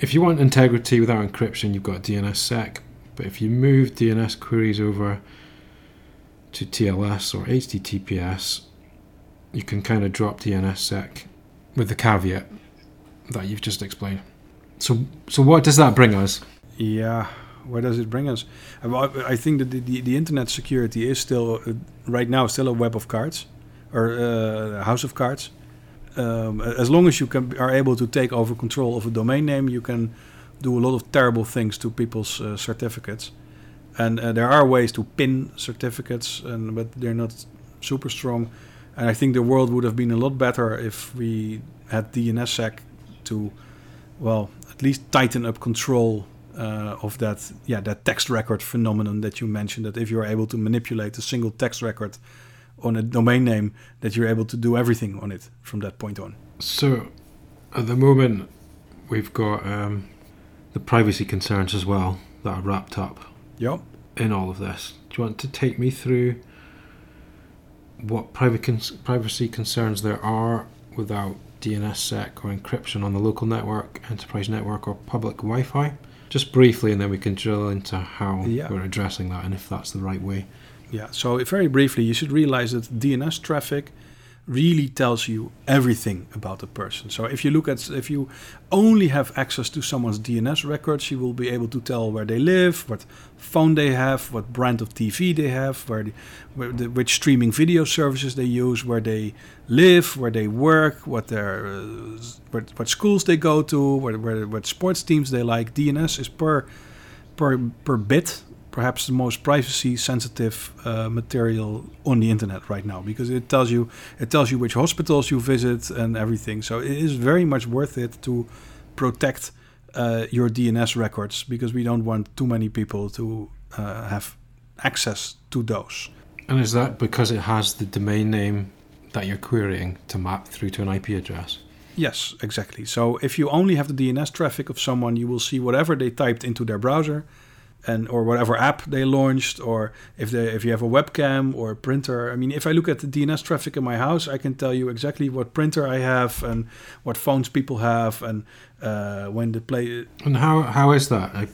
if you want integrity without encryption, you've got D N S S E C. But if you move D N S queries over to T L S or H T T P S, you can kind of drop D N S S E C with the caveat that you've just explained. So so what does that bring us? Yeah, where does it bring us? I think that the, the, the internet security is still, right now, still a web of cards, or a house of cards. Um, as long as you can are able to take over control of a domain name, you can do a lot of terrible things to people's uh, certificates, and uh, there are ways to pin certificates, and but they're not super strong. And I think the world would have been a lot better if we had DNSSEC to, well, at least tighten up control uh, of that, yeah, that text record phenomenon that you mentioned. That if you're able to manipulate a single text record on a domain name, that you're able to do everything on it from that point on. So, at the moment, we've got um, the privacy concerns as well that are wrapped up. Yep. In all of this, do you want to take me through what privacy concerns there are without DNSSEC or encryption on the local network, enterprise network, or public Wi-Fi? Just briefly, and then we can drill into how yeah. we're addressing that and if that's the right way. Yeah, so very briefly, you should realize that D N S traffic really tells you everything about a person. So if you look at, if you only have access to someone's D N S records, you will be able to tell where they live, what phone they have, what brand of T V they have, where, the, where the, which streaming video services they use, where they live, where they work, what their, uh, what, what schools they go to, where, where, what sports teams they like. D N S is per per per bit, perhaps the most privacy-sensitive uh, material on the internet right now, because it tells you it tells you which hospitals you visit and everything. So it is very much worth it to protect uh, your D N S records, because we don't want too many people to uh, have access to those. And is that because it has the domain name that you're querying to map through to an I P address? Yes, exactly. So if you only have the D N S traffic of someone, you will see whatever they typed into their browser, and or whatever app they launched, or if they if you have a webcam or a printer. I mean, if I look at the D N S traffic in my house, I can tell you exactly what printer I have and what phones people have and uh, when they play. And how how is that? Like,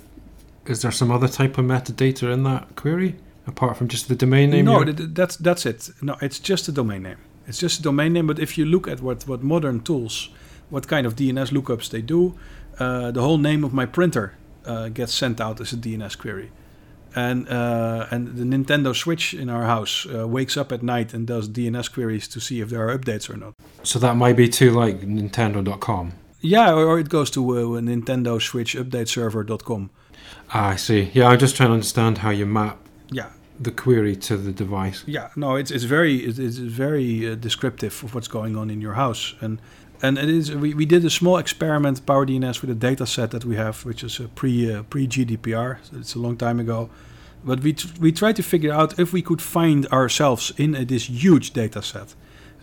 is there some other type of metadata in that query apart from just the domain name? No, th- that's that's it. No, it's just a domain name. It's just a domain name. But if you look at what, what modern tools, what kind of D N S lookups they do, uh, the whole name of my printer Uh, gets sent out as a D N S query, and uh, and the Nintendo Switch in our house uh, wakes up at night and does D N S queries to see if there are updates or not. So that might be to like Nintendo dot com. Yeah, or, or it goes to uh, Nintendo Switch Update Server dot com. Ah, I see. Yeah, I'm just trying to understand how you map. Yeah. The query to the device. Yeah, no, it's it's very it's, it's very uh, descriptive of what's going on in your house. And. And it is we, we did a small experiment, PowerDNS, with a data set that we have, which is a pre uh, pre G D P R. So it's a long time ago, but we tr- we tried to figure out if we could find ourselves in uh, this huge data set,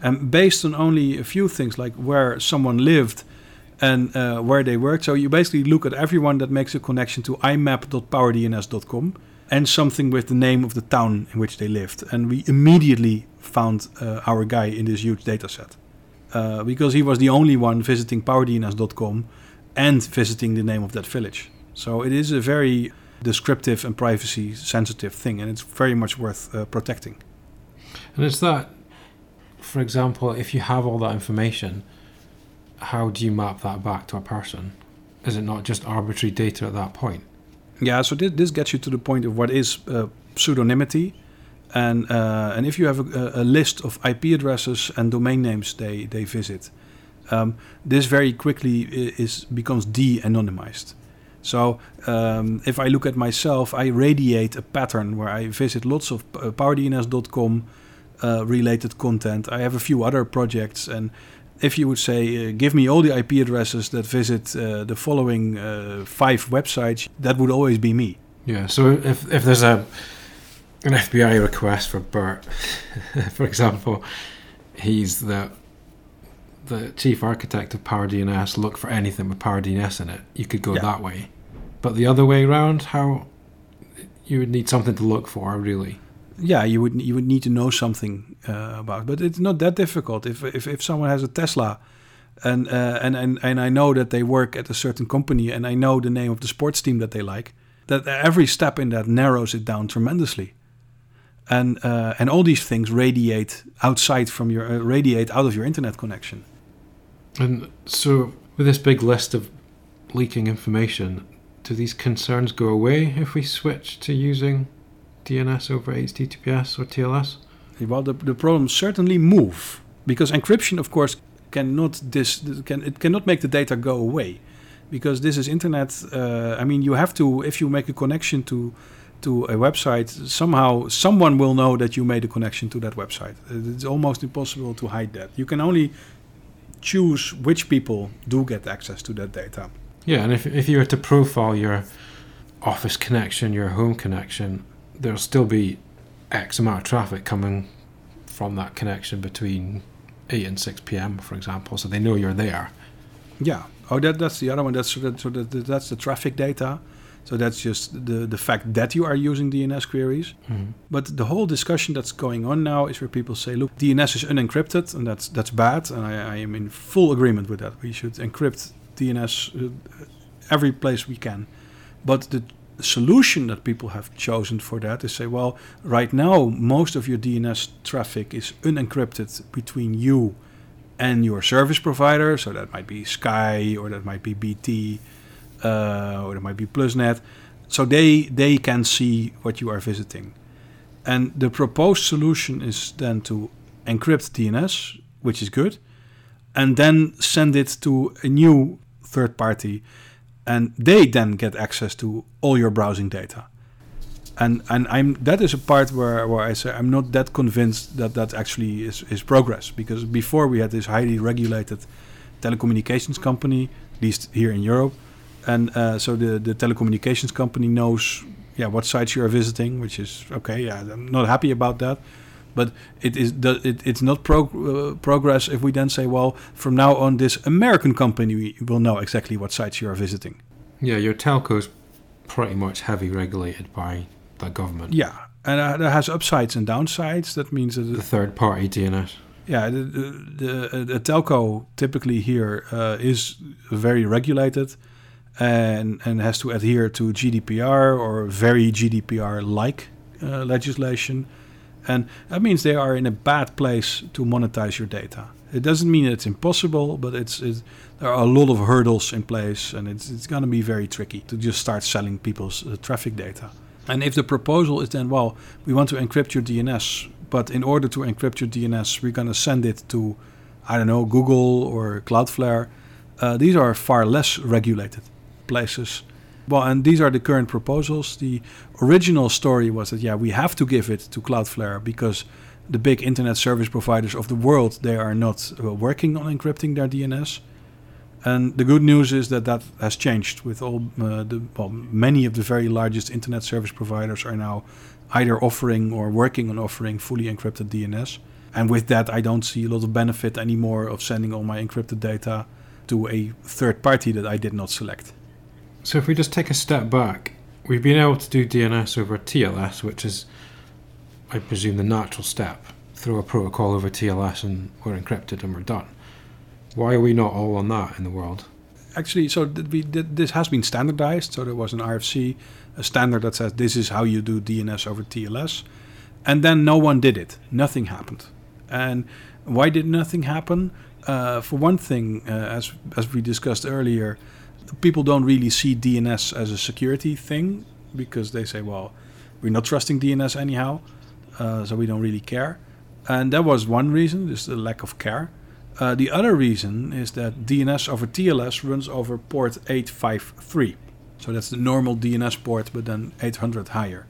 and based on only a few things like where someone lived and uh, where they worked. So you basically look at everyone that makes a connection to I map dot power D N S dot com and something with the name of the town in which they lived, and we immediately found uh, our guy in this huge data set. Uh, because he was the only one visiting power D N S dot com and visiting the name of that village. So it is a very descriptive and privacy-sensitive thing, and it's very much worth uh, protecting. And it's that, for example, if you have all that information, how do you map that back to a person? Is it not just arbitrary data at that point? Yeah, so th- this gets you to the point of what is uh, pseudonymity. And uh, and if you have a, a list of I P addresses and domain names they they visit, um, this very quickly is becomes de-anonymized. So um, if I look at myself, I radiate a pattern where I visit lots of power D N S dot com uh, related content. I have a few other projects, and if you would say, uh, give me all the I P addresses that visit uh, the following uh, five websites, that would always be me. Yeah. So if if there's a an F B I request for Bert, for example, he's the the chief architect of PowerDNS, look for anything with PowerDNS in it. You could go yeah. that way. But the other way around, how you would need something to look for, really. Yeah, you would you would need to know something uh, about. But it's not that difficult. If if, if someone has a Tesla and, uh, and, and, and I know that they work at a certain company and I know the name of the sports team that they like, that every step in that narrows it down tremendously. And uh, and all these things radiate outside from your uh, radiate out of your internet connection. And so, with this big list of leaking information, do these concerns go away if we switch to using D N S over H T T P S or T L S? Well, the the problems certainly move, because encryption, of course, cannot dis can it cannot make the data go away, because this is internet. Uh, I mean, you have to if you make a connection to. to a website, somehow someone will know that you made a connection to that website. It's almost impossible to hide that. You can only choose which people do get access to that data. Yeah, and if if you were to profile your office connection, your home connection, there'll still be X amount of traffic coming from that connection between eight and six p.m., for example, so they know you're there. Yeah. Oh, that that's the other one. That's so that, so that, that's the traffic data. So that's just the, the fact that you are using D N S queries. Mm-hmm. But the whole discussion that's going on now is where people say, look, D N S is unencrypted, and that's that's bad. And I, I am in full agreement with that. We should encrypt D N S uh, every place we can. But the solution that people have chosen for that is say, well, right now, most of your D N S traffic is unencrypted between you and your service provider. So that might be Sky, or that might be B T, uh, or that might be PlusNet. So they, they can see what you are visiting. And the proposed solution is then to encrypt D N S, which is good, and then send it to a new third party. And they then get access to all your browsing data. And and I'm that is a part where, where I say I'm not that convinced that that actually is, is progress. Because before we had this highly regulated telecommunications company, at least here in Europe. And uh, so the, the telecommunications company knows yeah what sites you are visiting, which is okay, yeah, I'm not happy about that. But it is the, it, it's not pro, uh, progress if we then say, well, from now on, this American company will know exactly what sites you are visiting. Yeah, your telco is pretty much heavily regulated by the government. Yeah, and uh, that has upsides and downsides. That means that the third-party D N S. Yeah, the, the, the, the telco typically here uh, is very regulated and and has to adhere to G D P R or very G D P R-like uh, legislation. And that means they are in a bad place to monetize your data. It doesn't mean it's impossible, but it's, it's there are a lot of hurdles in place, and it's it's going to be very tricky to just start selling people's uh, traffic data. And if the proposal is then, well, we want to encrypt your D N S, but in order to encrypt your D N S, we're going to send it to, I don't know, Google or Cloudflare. Uh, these are far less regulated places. Well, and these are the current proposals. The original story was that, yeah, we have to give it to Cloudflare because the big internet service providers of the world, they are not uh, working on encrypting their D N S. And the good news is that that has changed with all uh, the, well, many of the very largest internet service providers are now either offering or working on offering fully encrypted D N S. And with that, I don't see a lot of benefit anymore of sending all my encrypted data to a third party that I did not select. So if we just take a step back, we've been able to do D N S over T L S, which is, I presume, the natural step. Throw a protocol over T L S and we're encrypted and we're done. Why are we not all on that in the world? Actually, so we did, this has been standardized. So there was an R F C, a standard that says this is how you do D N S over T L S. And then no one did it. Nothing happened. And why did nothing happen? Uh, for one thing, uh, as as we discussed earlier, people don't really see D N S as a security thing because they say, well, we're not trusting D N S anyhow, uh, so we don't really care. And that was one reason, just the lack of care. Uh, the other reason is that D N S over T L S runs over port eight fifty-three. So that's the normal D N S port, but then eight hundred higher.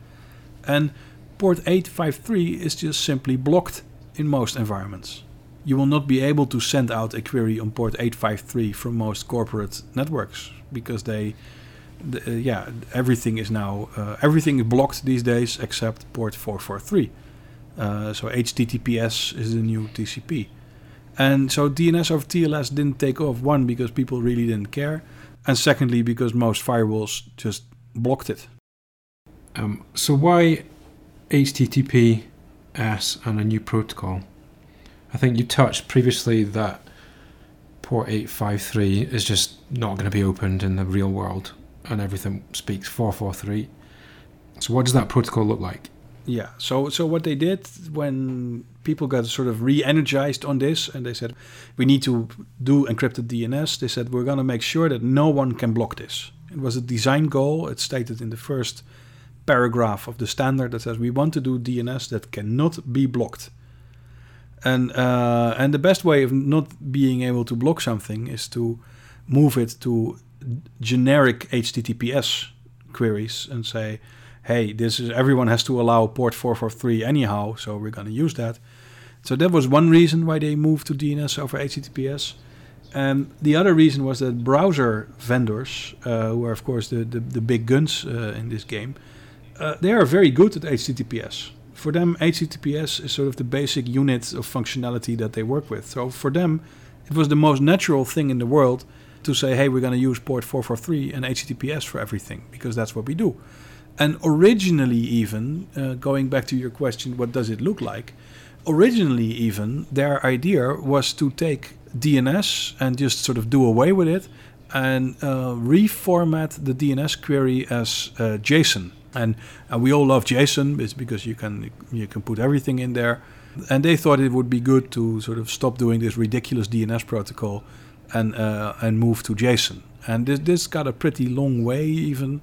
And port eight fifty-three is just simply blocked in most environments. You will not be able to send out a query on port eight fifty-three from most corporate networks because they, the, uh, yeah, everything is now uh, everything is blocked these days except port four forty-three. Uh, so H T T P S is the new T C P, and so D N S over T L S didn't take off. One, because people really didn't care, and secondly, because most firewalls just blocked it. Um, so why H T T P S and a new protocol? I think you touched previously that port eight fifty-three is just not going to be opened in the real world and everything speaks four forty-three. So what does that protocol look like? Yeah, so so what they did when people got sort of re-energized on this and they said, we need to do encrypted D N S, they said, we're going to make sure that no one can block this. It was a design goal. It's stated in the first paragraph of the standard that says we want to do D N S that cannot be blocked. And uh, and the best way of not being able to block something is to move it to generic H T T P S queries and say, hey, this is everyone has to allow port four forty-three anyhow, so we're going to use that. So that was one reason why they moved to D N S over H T T P S. And the other reason was that browser vendors, uh, who are of course the, the, the big guns uh, in this game, uh, they are very good at H T T P S. For them, H T T P S is sort of the basic unit of functionality that they work with. So for them, it was the most natural thing in the world to say, hey, we're going to use port four forty-three and H T T P S for everything, because that's what we do. And originally even, uh, going back to your question, what does it look like? Originally even, their idea was to take D N S and just sort of do away with it and uh, reformat the D N S query as uh, JSON. And, and we all love JSON. It's because you can you can put everything in there. And they thought it would be good to sort of stop doing this ridiculous D N S protocol and uh, and move to JSON. And this this got a pretty long way even.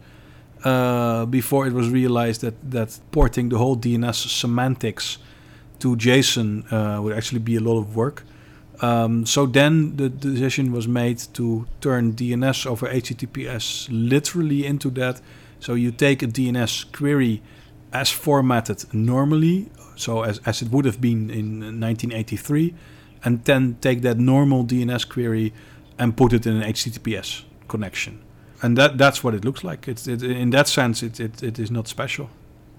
Uh, before it was realized that, that porting the whole D N S semantics to JSON uh, would actually be a lot of work. Um, so then the decision was made to turn D N S over H T T P S literally into that. So you take a D N S query as formatted normally, so as, as it would have been in nineteen eighty-three, and then take that normal D N S query and put it in an H T T P S connection. And that that's what it looks like. It's it, in that sense, it, it it is not special.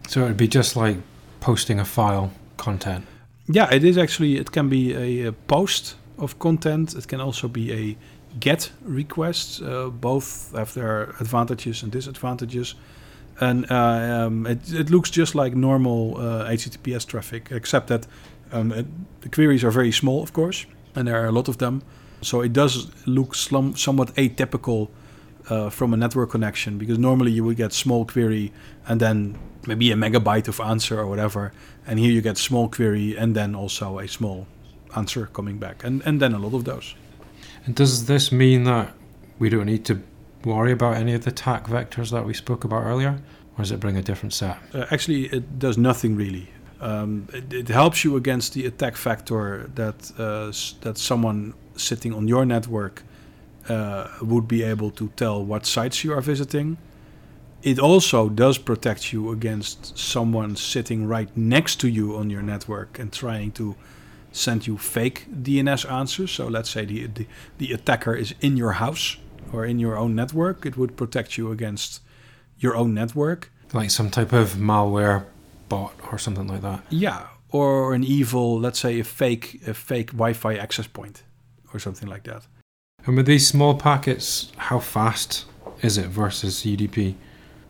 So it'd be just like posting a file content. Yeah, it is actually. It can be a, a post of content. It can also be a GET request. Uh, both have their advantages and disadvantages. And uh, um, it it looks just like normal uh, H T T P S traffic, except that um, it, the queries are very small, of course, and there are a lot of them. So it does look slum, somewhat atypical. Uh, from a network connection, because normally you would get small query and then maybe a megabyte of answer or whatever, and here you get small query and then also a small answer coming back, and and then a lot of those. And does this mean that we don't need to worry about any of the attack vectors that we spoke about earlier, or does it bring a different set? Uh, actually, it does nothing really. Um, it, it helps you against the attack vector that uh, s- that someone sitting on your network Uh, would be able to tell what sites you are visiting. It also does protect you against someone sitting right next to you on your network and trying to send you fake D N S answers. So let's say the, the, the attacker is in your house or in your own network. It would protect you against your own network. Like some type of malware bot or something like that. Yeah, or an evil, let's say a fake, a fake Wi-Fi access point or something like that. And with these small packets, how fast is it versus U D P?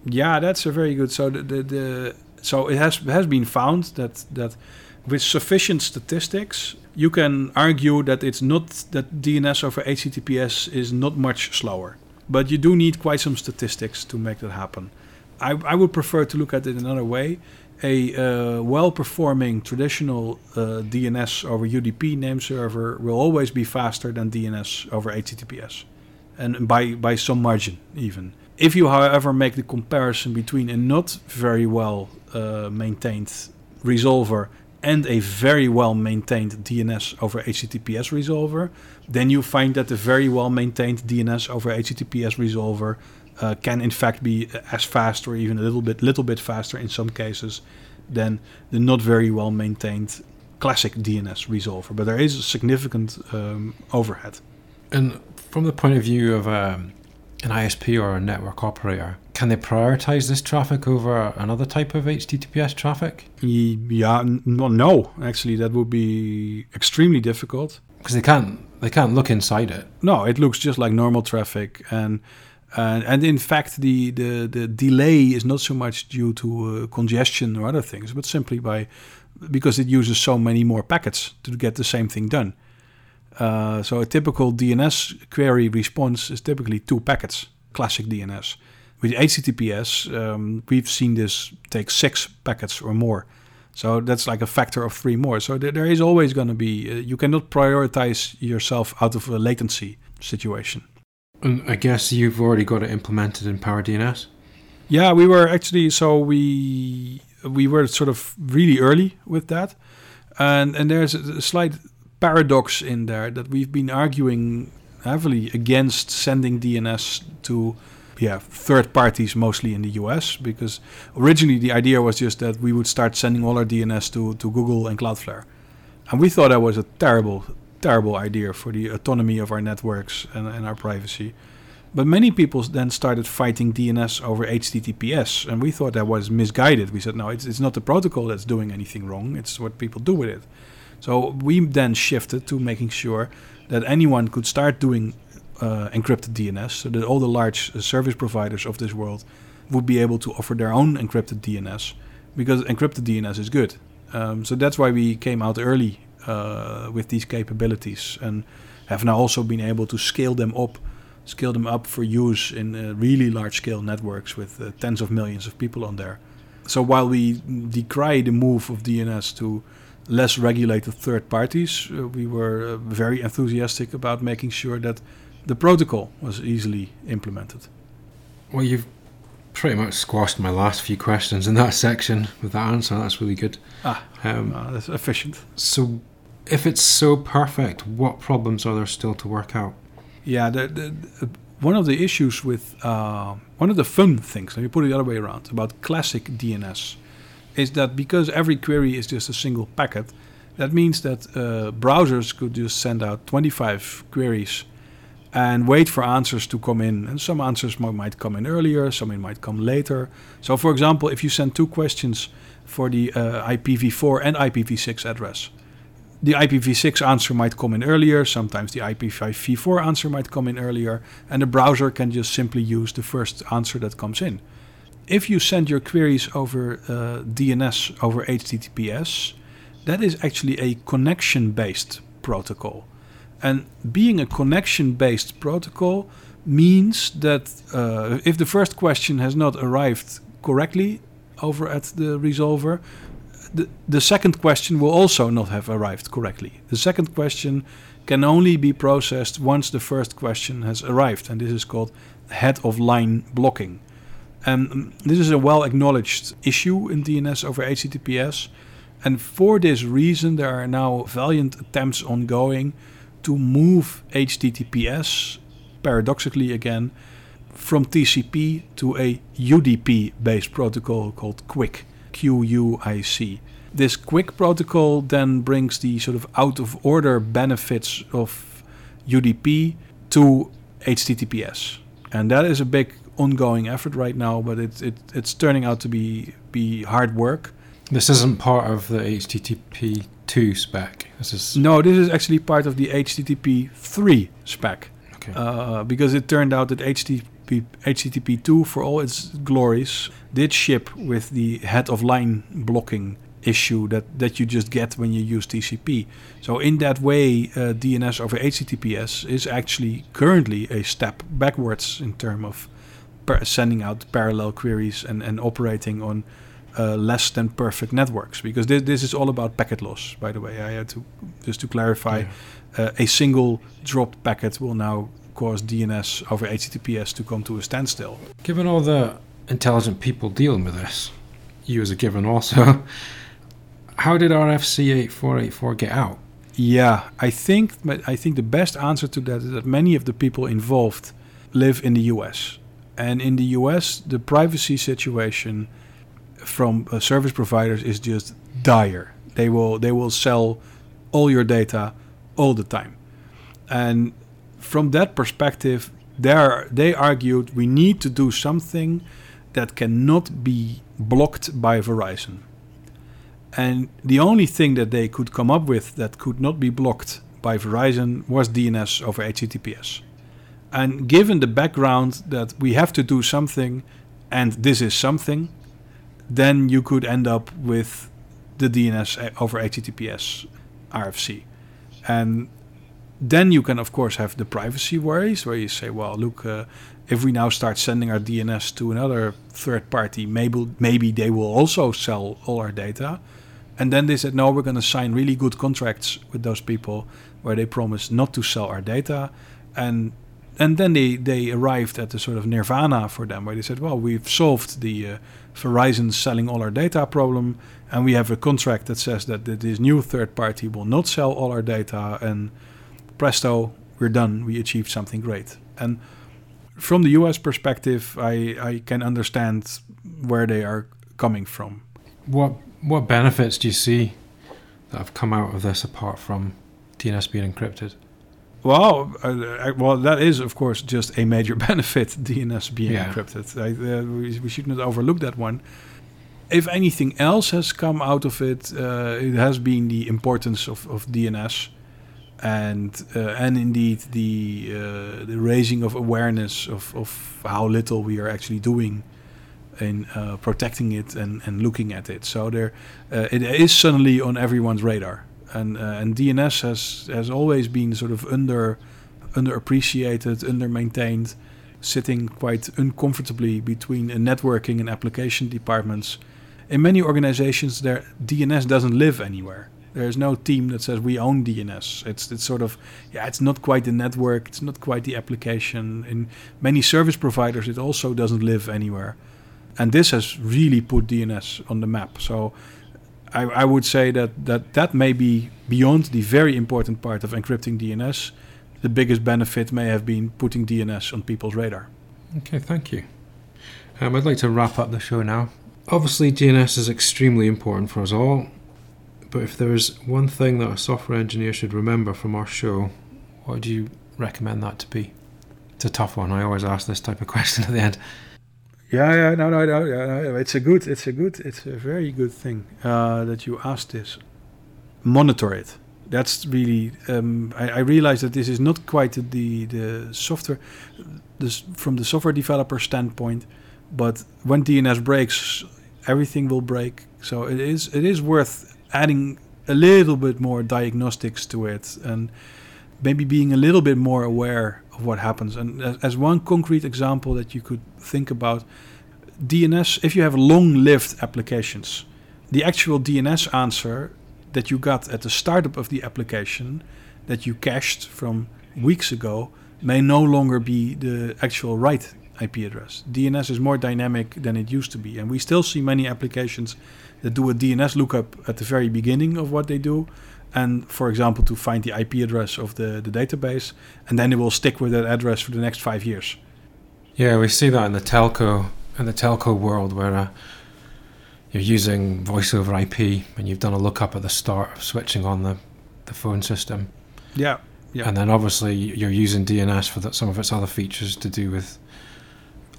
Yeah, that's a very good. So the, the, the so it has has been found that that with sufficient statistics, you can argue that it's not that D N S over H T T P S is not much slower, but you do need quite some statistics to make that happen. I, I would prefer to look at it another way. A uh, well-performing traditional uh, D N S over U D P name server will always be faster than D N S over H T T P S, and by, by some margin even. If you, however, make the comparison between a not very well-maintained uh, resolver and a very well-maintained D N S over H T T P S resolver, then you find that the very well-maintained D N S over H T T P S resolver Uh, can in fact be as fast or even a little bit little bit faster in some cases than the not very well maintained classic D N S resolver. But there is a significant um, overhead. And from the point of view of um, an I S P or a network operator, can they prioritize this traffic over another type of H T T P S traffic? Yeah, n- no. Actually, that would be extremely difficult. Because they can't, they can't look inside it. No, it looks just like normal traffic. And Uh, and in fact, the, the, the delay is not so much due to uh, congestion or other things, but simply by because it uses so many more packets to get the same thing done. Uh, so a typical D N S query response is typically two packets, classic D N S. With H T T P S, um, we've seen this take six packets or more. So that's like a factor of three more. So there, there is always going to be, uh, you cannot prioritize yourself out of a latency situation. And I guess you've already got it implemented in PowerDNS. Yeah, we were actually so we we were sort of really early with that, and and there's a slight paradox in there that we've been arguing heavily against sending D N S to yeah, third parties, mostly in the U S, because originally the idea was just that we would start sending all our D N S to, to Google and Cloudflare. And we thought that was a terrible, terrible idea for the autonomy of our networks and, and our privacy. But many people then started fighting D N S over H T T P S, and we thought that was misguided. We said, no, it's, it's not the protocol that's doing anything wrong. It's what people do with it. So we then shifted to making sure that anyone could start doing uh, encrypted D N S, so that all the large uh, service providers of this world would be able to offer their own encrypted D N S, because encrypted D N S is good. Um, so that's why we came out early uh, with these capabilities, and have now also been able to scale them up scale them up for use in uh, really large-scale networks with uh, tens of millions of people on there. So while we decry the move of D N S to less regulated third parties, uh, we were uh, very enthusiastic about making sure that the protocol was easily implemented. Well, you've pretty much squashed my last few questions in that section with that answer. That's really good. Ah, um, uh, that's efficient. So if it's so perfect, what problems are there still to work out? Yeah, the, the, the, one of the issues with, uh, one of the fun things, let me put it the other way around, about classic D N S, is that because every query is just a single packet, that means that uh, browsers could just send out twenty-five queries and wait for answers to come in. And some answers m- might come in earlier, some might come later. So, for example, if you send two questions for the uh, I P v four and I P v six address, the I P v six answer might come in earlier, sometimes the I P v four answer might come in earlier, and the browser can just simply use the first answer that comes in. If you send your queries over uh, D N S over H T T P S, that is actually a connection-based protocol. And being a connection-based protocol means that uh, if the first question has not arrived correctly over at the resolver, The, the second question will also not have arrived correctly. The second question can only be processed once the first question has arrived, and this is called head of line blocking. And um, this is a well-acknowledged issue in D N S over H T T P S, and for this reason there are now valiant attempts ongoing to move H T T P S, paradoxically again, from T C P to a U D P-based protocol called Q U I C. Q U I C. This Q U I C protocol then brings the sort of out-of-order benefits of U D P to H T T P S. And that is a big ongoing effort right now, but it, it, it's turning out to be, be hard work. This isn't part of the H T T P two spec? This is no, this is actually part of the H T T P three spec. Okay. Uh, because it turned out that H T T P H T T P two, for all its glories, did ship with the head of line blocking issue that, that you just get when you use T C P. So in that way, uh, D N S over H T T P S is actually currently a step backwards in terms of per- sending out parallel queries and, and operating on uh, less than perfect networks. Because th- this is all about packet loss, by the way. I had to just to clarify, yeah. uh, a single dropped packet will now cause D N S over H T T P S to come to a standstill. Given all the intelligent people dealing with this, you as a given also, how did R F C eighty-four eighty-four get out? Yeah, I think I think the best answer to that is that many of the people involved live in the U S. And in the U S, the privacy situation from uh, service providers is just dire. They will they will sell all your data all the time. And from that perspective, there they argued we need to do something that cannot be blocked by Verizon. And the only thing that they could come up with that could not be blocked by Verizon was D N S over H T T P S. And given the background that we have to do something, and this is something, then you could end up with the D N S over H T T P S R F C. And then you can, of course, have the privacy worries where you say, well, look, uh, if we now start sending our D N S to another third party, maybe maybe they will also sell all our data. And then they said, no, we're going to sign really good contracts with those people where they promise not to sell our data. And and then they, they arrived at the sort of nirvana for them where they said, well, we've solved the uh, Verizon selling all our data problem. And we have a contract that says that this new third party will not sell all our data, and presto, we're done. We achieved something great. And from the U S perspective, I, I can understand where they are coming from. What what benefits do you see that have come out of this apart from D N S being encrypted? Well, uh, well, that is, of course, just a major benefit, D N S being yeah. encrypted. I, uh, we, we should not overlook that one. If anything else has come out of it, uh, it has been the importance of, of D N S and uh, and indeed the uh, the raising of awareness of, of how little we are actually doing in uh, protecting it and, and looking at it. So there, uh, it is suddenly on everyone's radar. And uh, and D N S has, has always been sort of under underappreciated, under maintained, sitting quite uncomfortably between a networking and application departments. In many organizations, their D N S doesn't live anywhere. There is no team that says we own D N S. It's it's sort of yeah, it's not quite the network, it's not quite the application. In many service providers, it also doesn't live anywhere. And this has really put D N S on the map. So I, I would say that, that that may be beyond the very important part of encrypting D N S. The biggest benefit may have been putting D N S on people's radar. Okay, thank you. Um, I'd like to wrap up the show now. Obviously, D N S is extremely important for us all, but if there is one thing that a software engineer should remember from our show, what do you recommend that to be? It's a tough one. I always ask this type of question at the end. Yeah, yeah, no, no, no, yeah, no. It's a good, it's a good, it's a very good thing uh, that you asked this. Monitor it. That's really. Um, I, I realize that this is not quite the the software, this from the software developer standpoint, but when D N S breaks, everything will break. So it is it is worth adding a little bit more diagnostics to it and maybe being a little bit more aware of what happens. And as, as one concrete example that you could think about, D N S, if you have long-lived applications, the actual D N S answer that you got at the startup of the application that you cached from weeks ago may no longer be the actual right I P address. D N S is more dynamic than it used to be. And we still see many applications that do a D N S lookup at the very beginning of what they do. And for example, to find the I P address of the, the database, and then it will stick with that address for the next five years. Yeah, we see that in the telco in the telco world where uh, you're using voice over I P and you've done a lookup at the start of switching on the, the phone system. Yeah, yeah. And then obviously you're using D N S for that, some of its other features to do with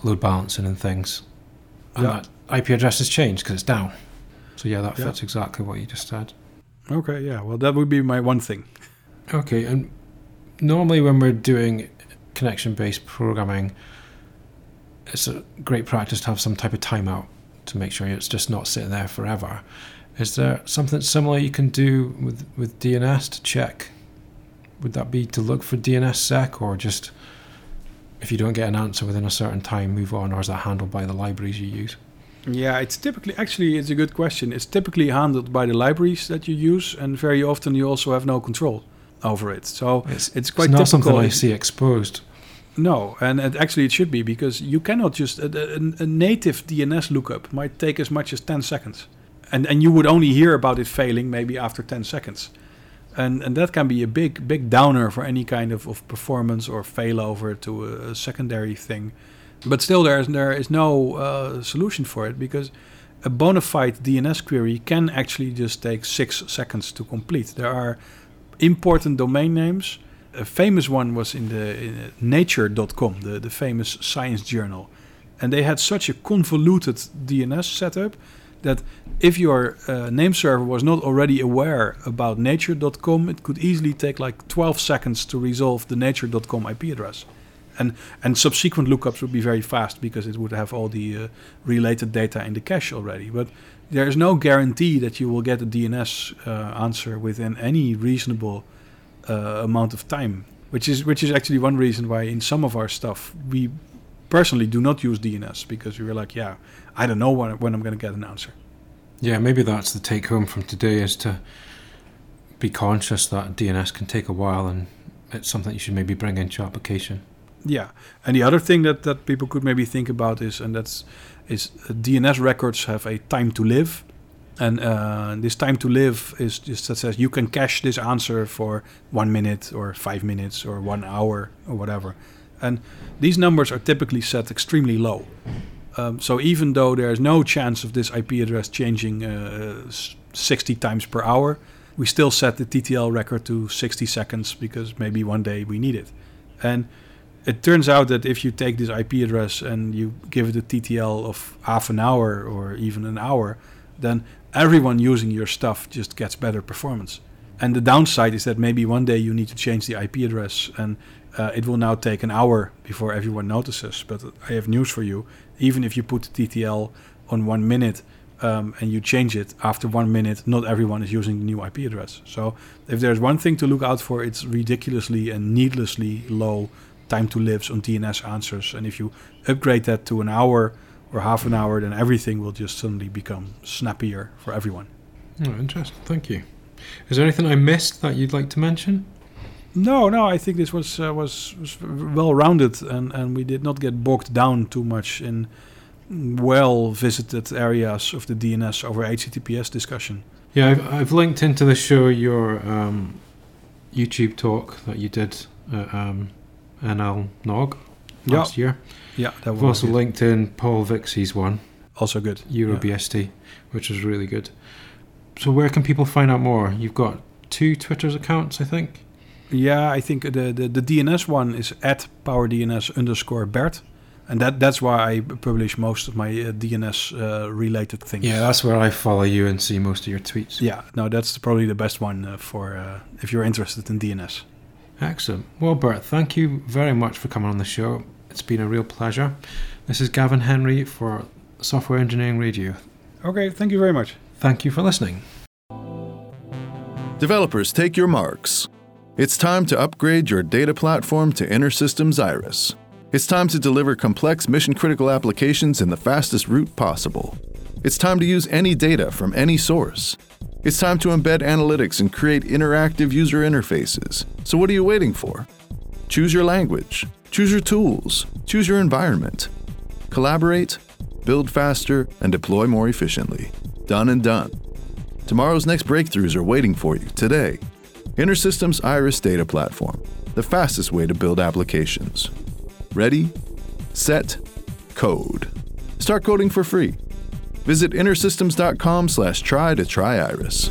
load balancing and things. And yeah. that I P address has changed because it's down. So yeah, that fits yeah. exactly what you just said. Okay, yeah. Well, that would be my one thing. Okay, and normally when we're doing connection-based programming, it's a great practice to have some type of timeout to make sure it's just not sitting there forever. Is there something similar you can do with, with D N S to check? Would that be to look for D N S sec, or just if you don't get an answer within a certain time, move on, or is that handled by the libraries you use? Yeah, it's typically, actually, it's a good question. It's typically handled by the libraries that you use, and very often you also have no control over it. So it's, it's quite it's not something I see exposed. No, and it actually it should be, because you cannot just, a, a, a native D N S lookup might take as much as ten seconds. And and you would only hear about it failing maybe after ten seconds. And and that can be a big, big downer for any kind of, of performance or failover to a, a secondary thing. But still, there is, there is no uh, solution for it, because a bona fide D N S query can actually just take six seconds to complete. There are important domain names. A famous one was in the in nature dot com, the, the famous science journal. And they had such a convoluted D N S setup that if your uh, name server was not already aware about nature dot com, it could easily take like twelve seconds to resolve the nature dot com I P address. And and subsequent lookups would be very fast, because it would have all the uh, related data in the cache already. But there is no guarantee that you will get a D N S uh, answer within any reasonable uh, amount of time, which is which is actually one reason why in some of our stuff we personally do not use D N S, because we were like, yeah, I don't know when, when I'm going to get an answer. Yeah, maybe that's the take home from today, is to be conscious that D N S can take a while, and it's something you should maybe bring into application. Yeah, and the other thing that, that people could maybe think about is, and that's is uh, D N S records have a time to live, and uh, this time to live is just that says you can cache this answer for one minute or five minutes or one hour or whatever, And these numbers are typically set extremely low. Um, so even though there's no chance of this I P address changing uh, sixty times per hour, we still set the T T L record to sixty seconds because maybe one day we need it. And it turns out that if you take this I P address and you give it a T T L of half an hour or even an hour, then everyone using your stuff just gets better performance. And the downside is that maybe one day you need to change the I P address and uh, it will now take an hour before everyone notices. But I have news for you. Even if you put the T T L on one minute um, and you change it, after one minute, not everyone is using the new I P address. So if there's one thing to look out for, it's ridiculously and needlessly low time to lives on D N S answers. And if you upgrade that to an hour or half an hour, then everything will just suddenly become snappier for everyone. Oh, interesting. Thank you. Is there anything I missed that you'd like to mention? No, no. I think this was uh, was, was well-rounded, and, and we did not get bogged down too much in well-visited areas of the D N S over H T T P S discussion. Yeah, I've, I've linked into the show your um, YouTube talk that you did at um, N L N O G last yeah. year. Yeah, that I've also linked in Paul Vixie's one. Also good. EuroBST, yeah. Which is really good. So where can people find out more? You've got two Twitter accounts, I think. Yeah, I think the the, the D N S one is at PowerDNS underscore Bert. And that, that's why I publish most of my uh, D N S-related uh, things. Yeah, that's where I follow you and see most of your tweets. Yeah, no, that's probably the best one uh, for uh, if you're interested in D N S. Excellent. Well, Bert, thank you very much for coming on the show. It's been a real pleasure. This is Gavin Henry for Software Engineering Radio. Okay, thank you very much. Thank you for listening. Developers, take your marks. It's time to upgrade your data platform to InterSystems IRIS. It's time to deliver complex mission-critical applications in the fastest route possible. It's time to use any data from any source. It's time to embed analytics and create interactive user interfaces. So what are you waiting for? Choose your language. Choose your tools. Choose your environment. Collaborate, build faster, and deploy more efficiently. Done and done. Tomorrow's next breakthroughs are waiting for you today. InterSystems IRIS Data Platform, the fastest way to build applications. Ready, set, code. Start coding for free. Visit intersystems.com slash try to try IRIS.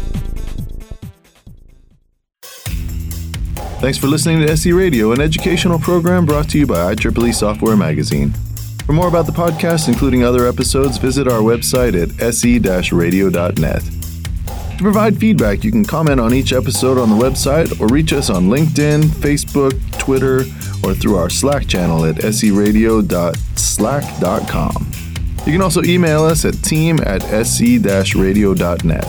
Thanks for listening to S E Radio, an educational program brought to you by I E E E Software Magazine. For more about the podcast, including other episodes, visit our website at s e radio dot net. To provide feedback, you can comment on each episode on the website or reach us on LinkedIn, Facebook, Twitter, or through our Slack channel at s e radio dot slack dot com. You can also email us at team at s e radio dot net.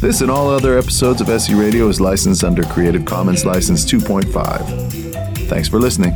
This and all other episodes of S E Radio is licensed under Creative Commons License two point five. Thanks for listening.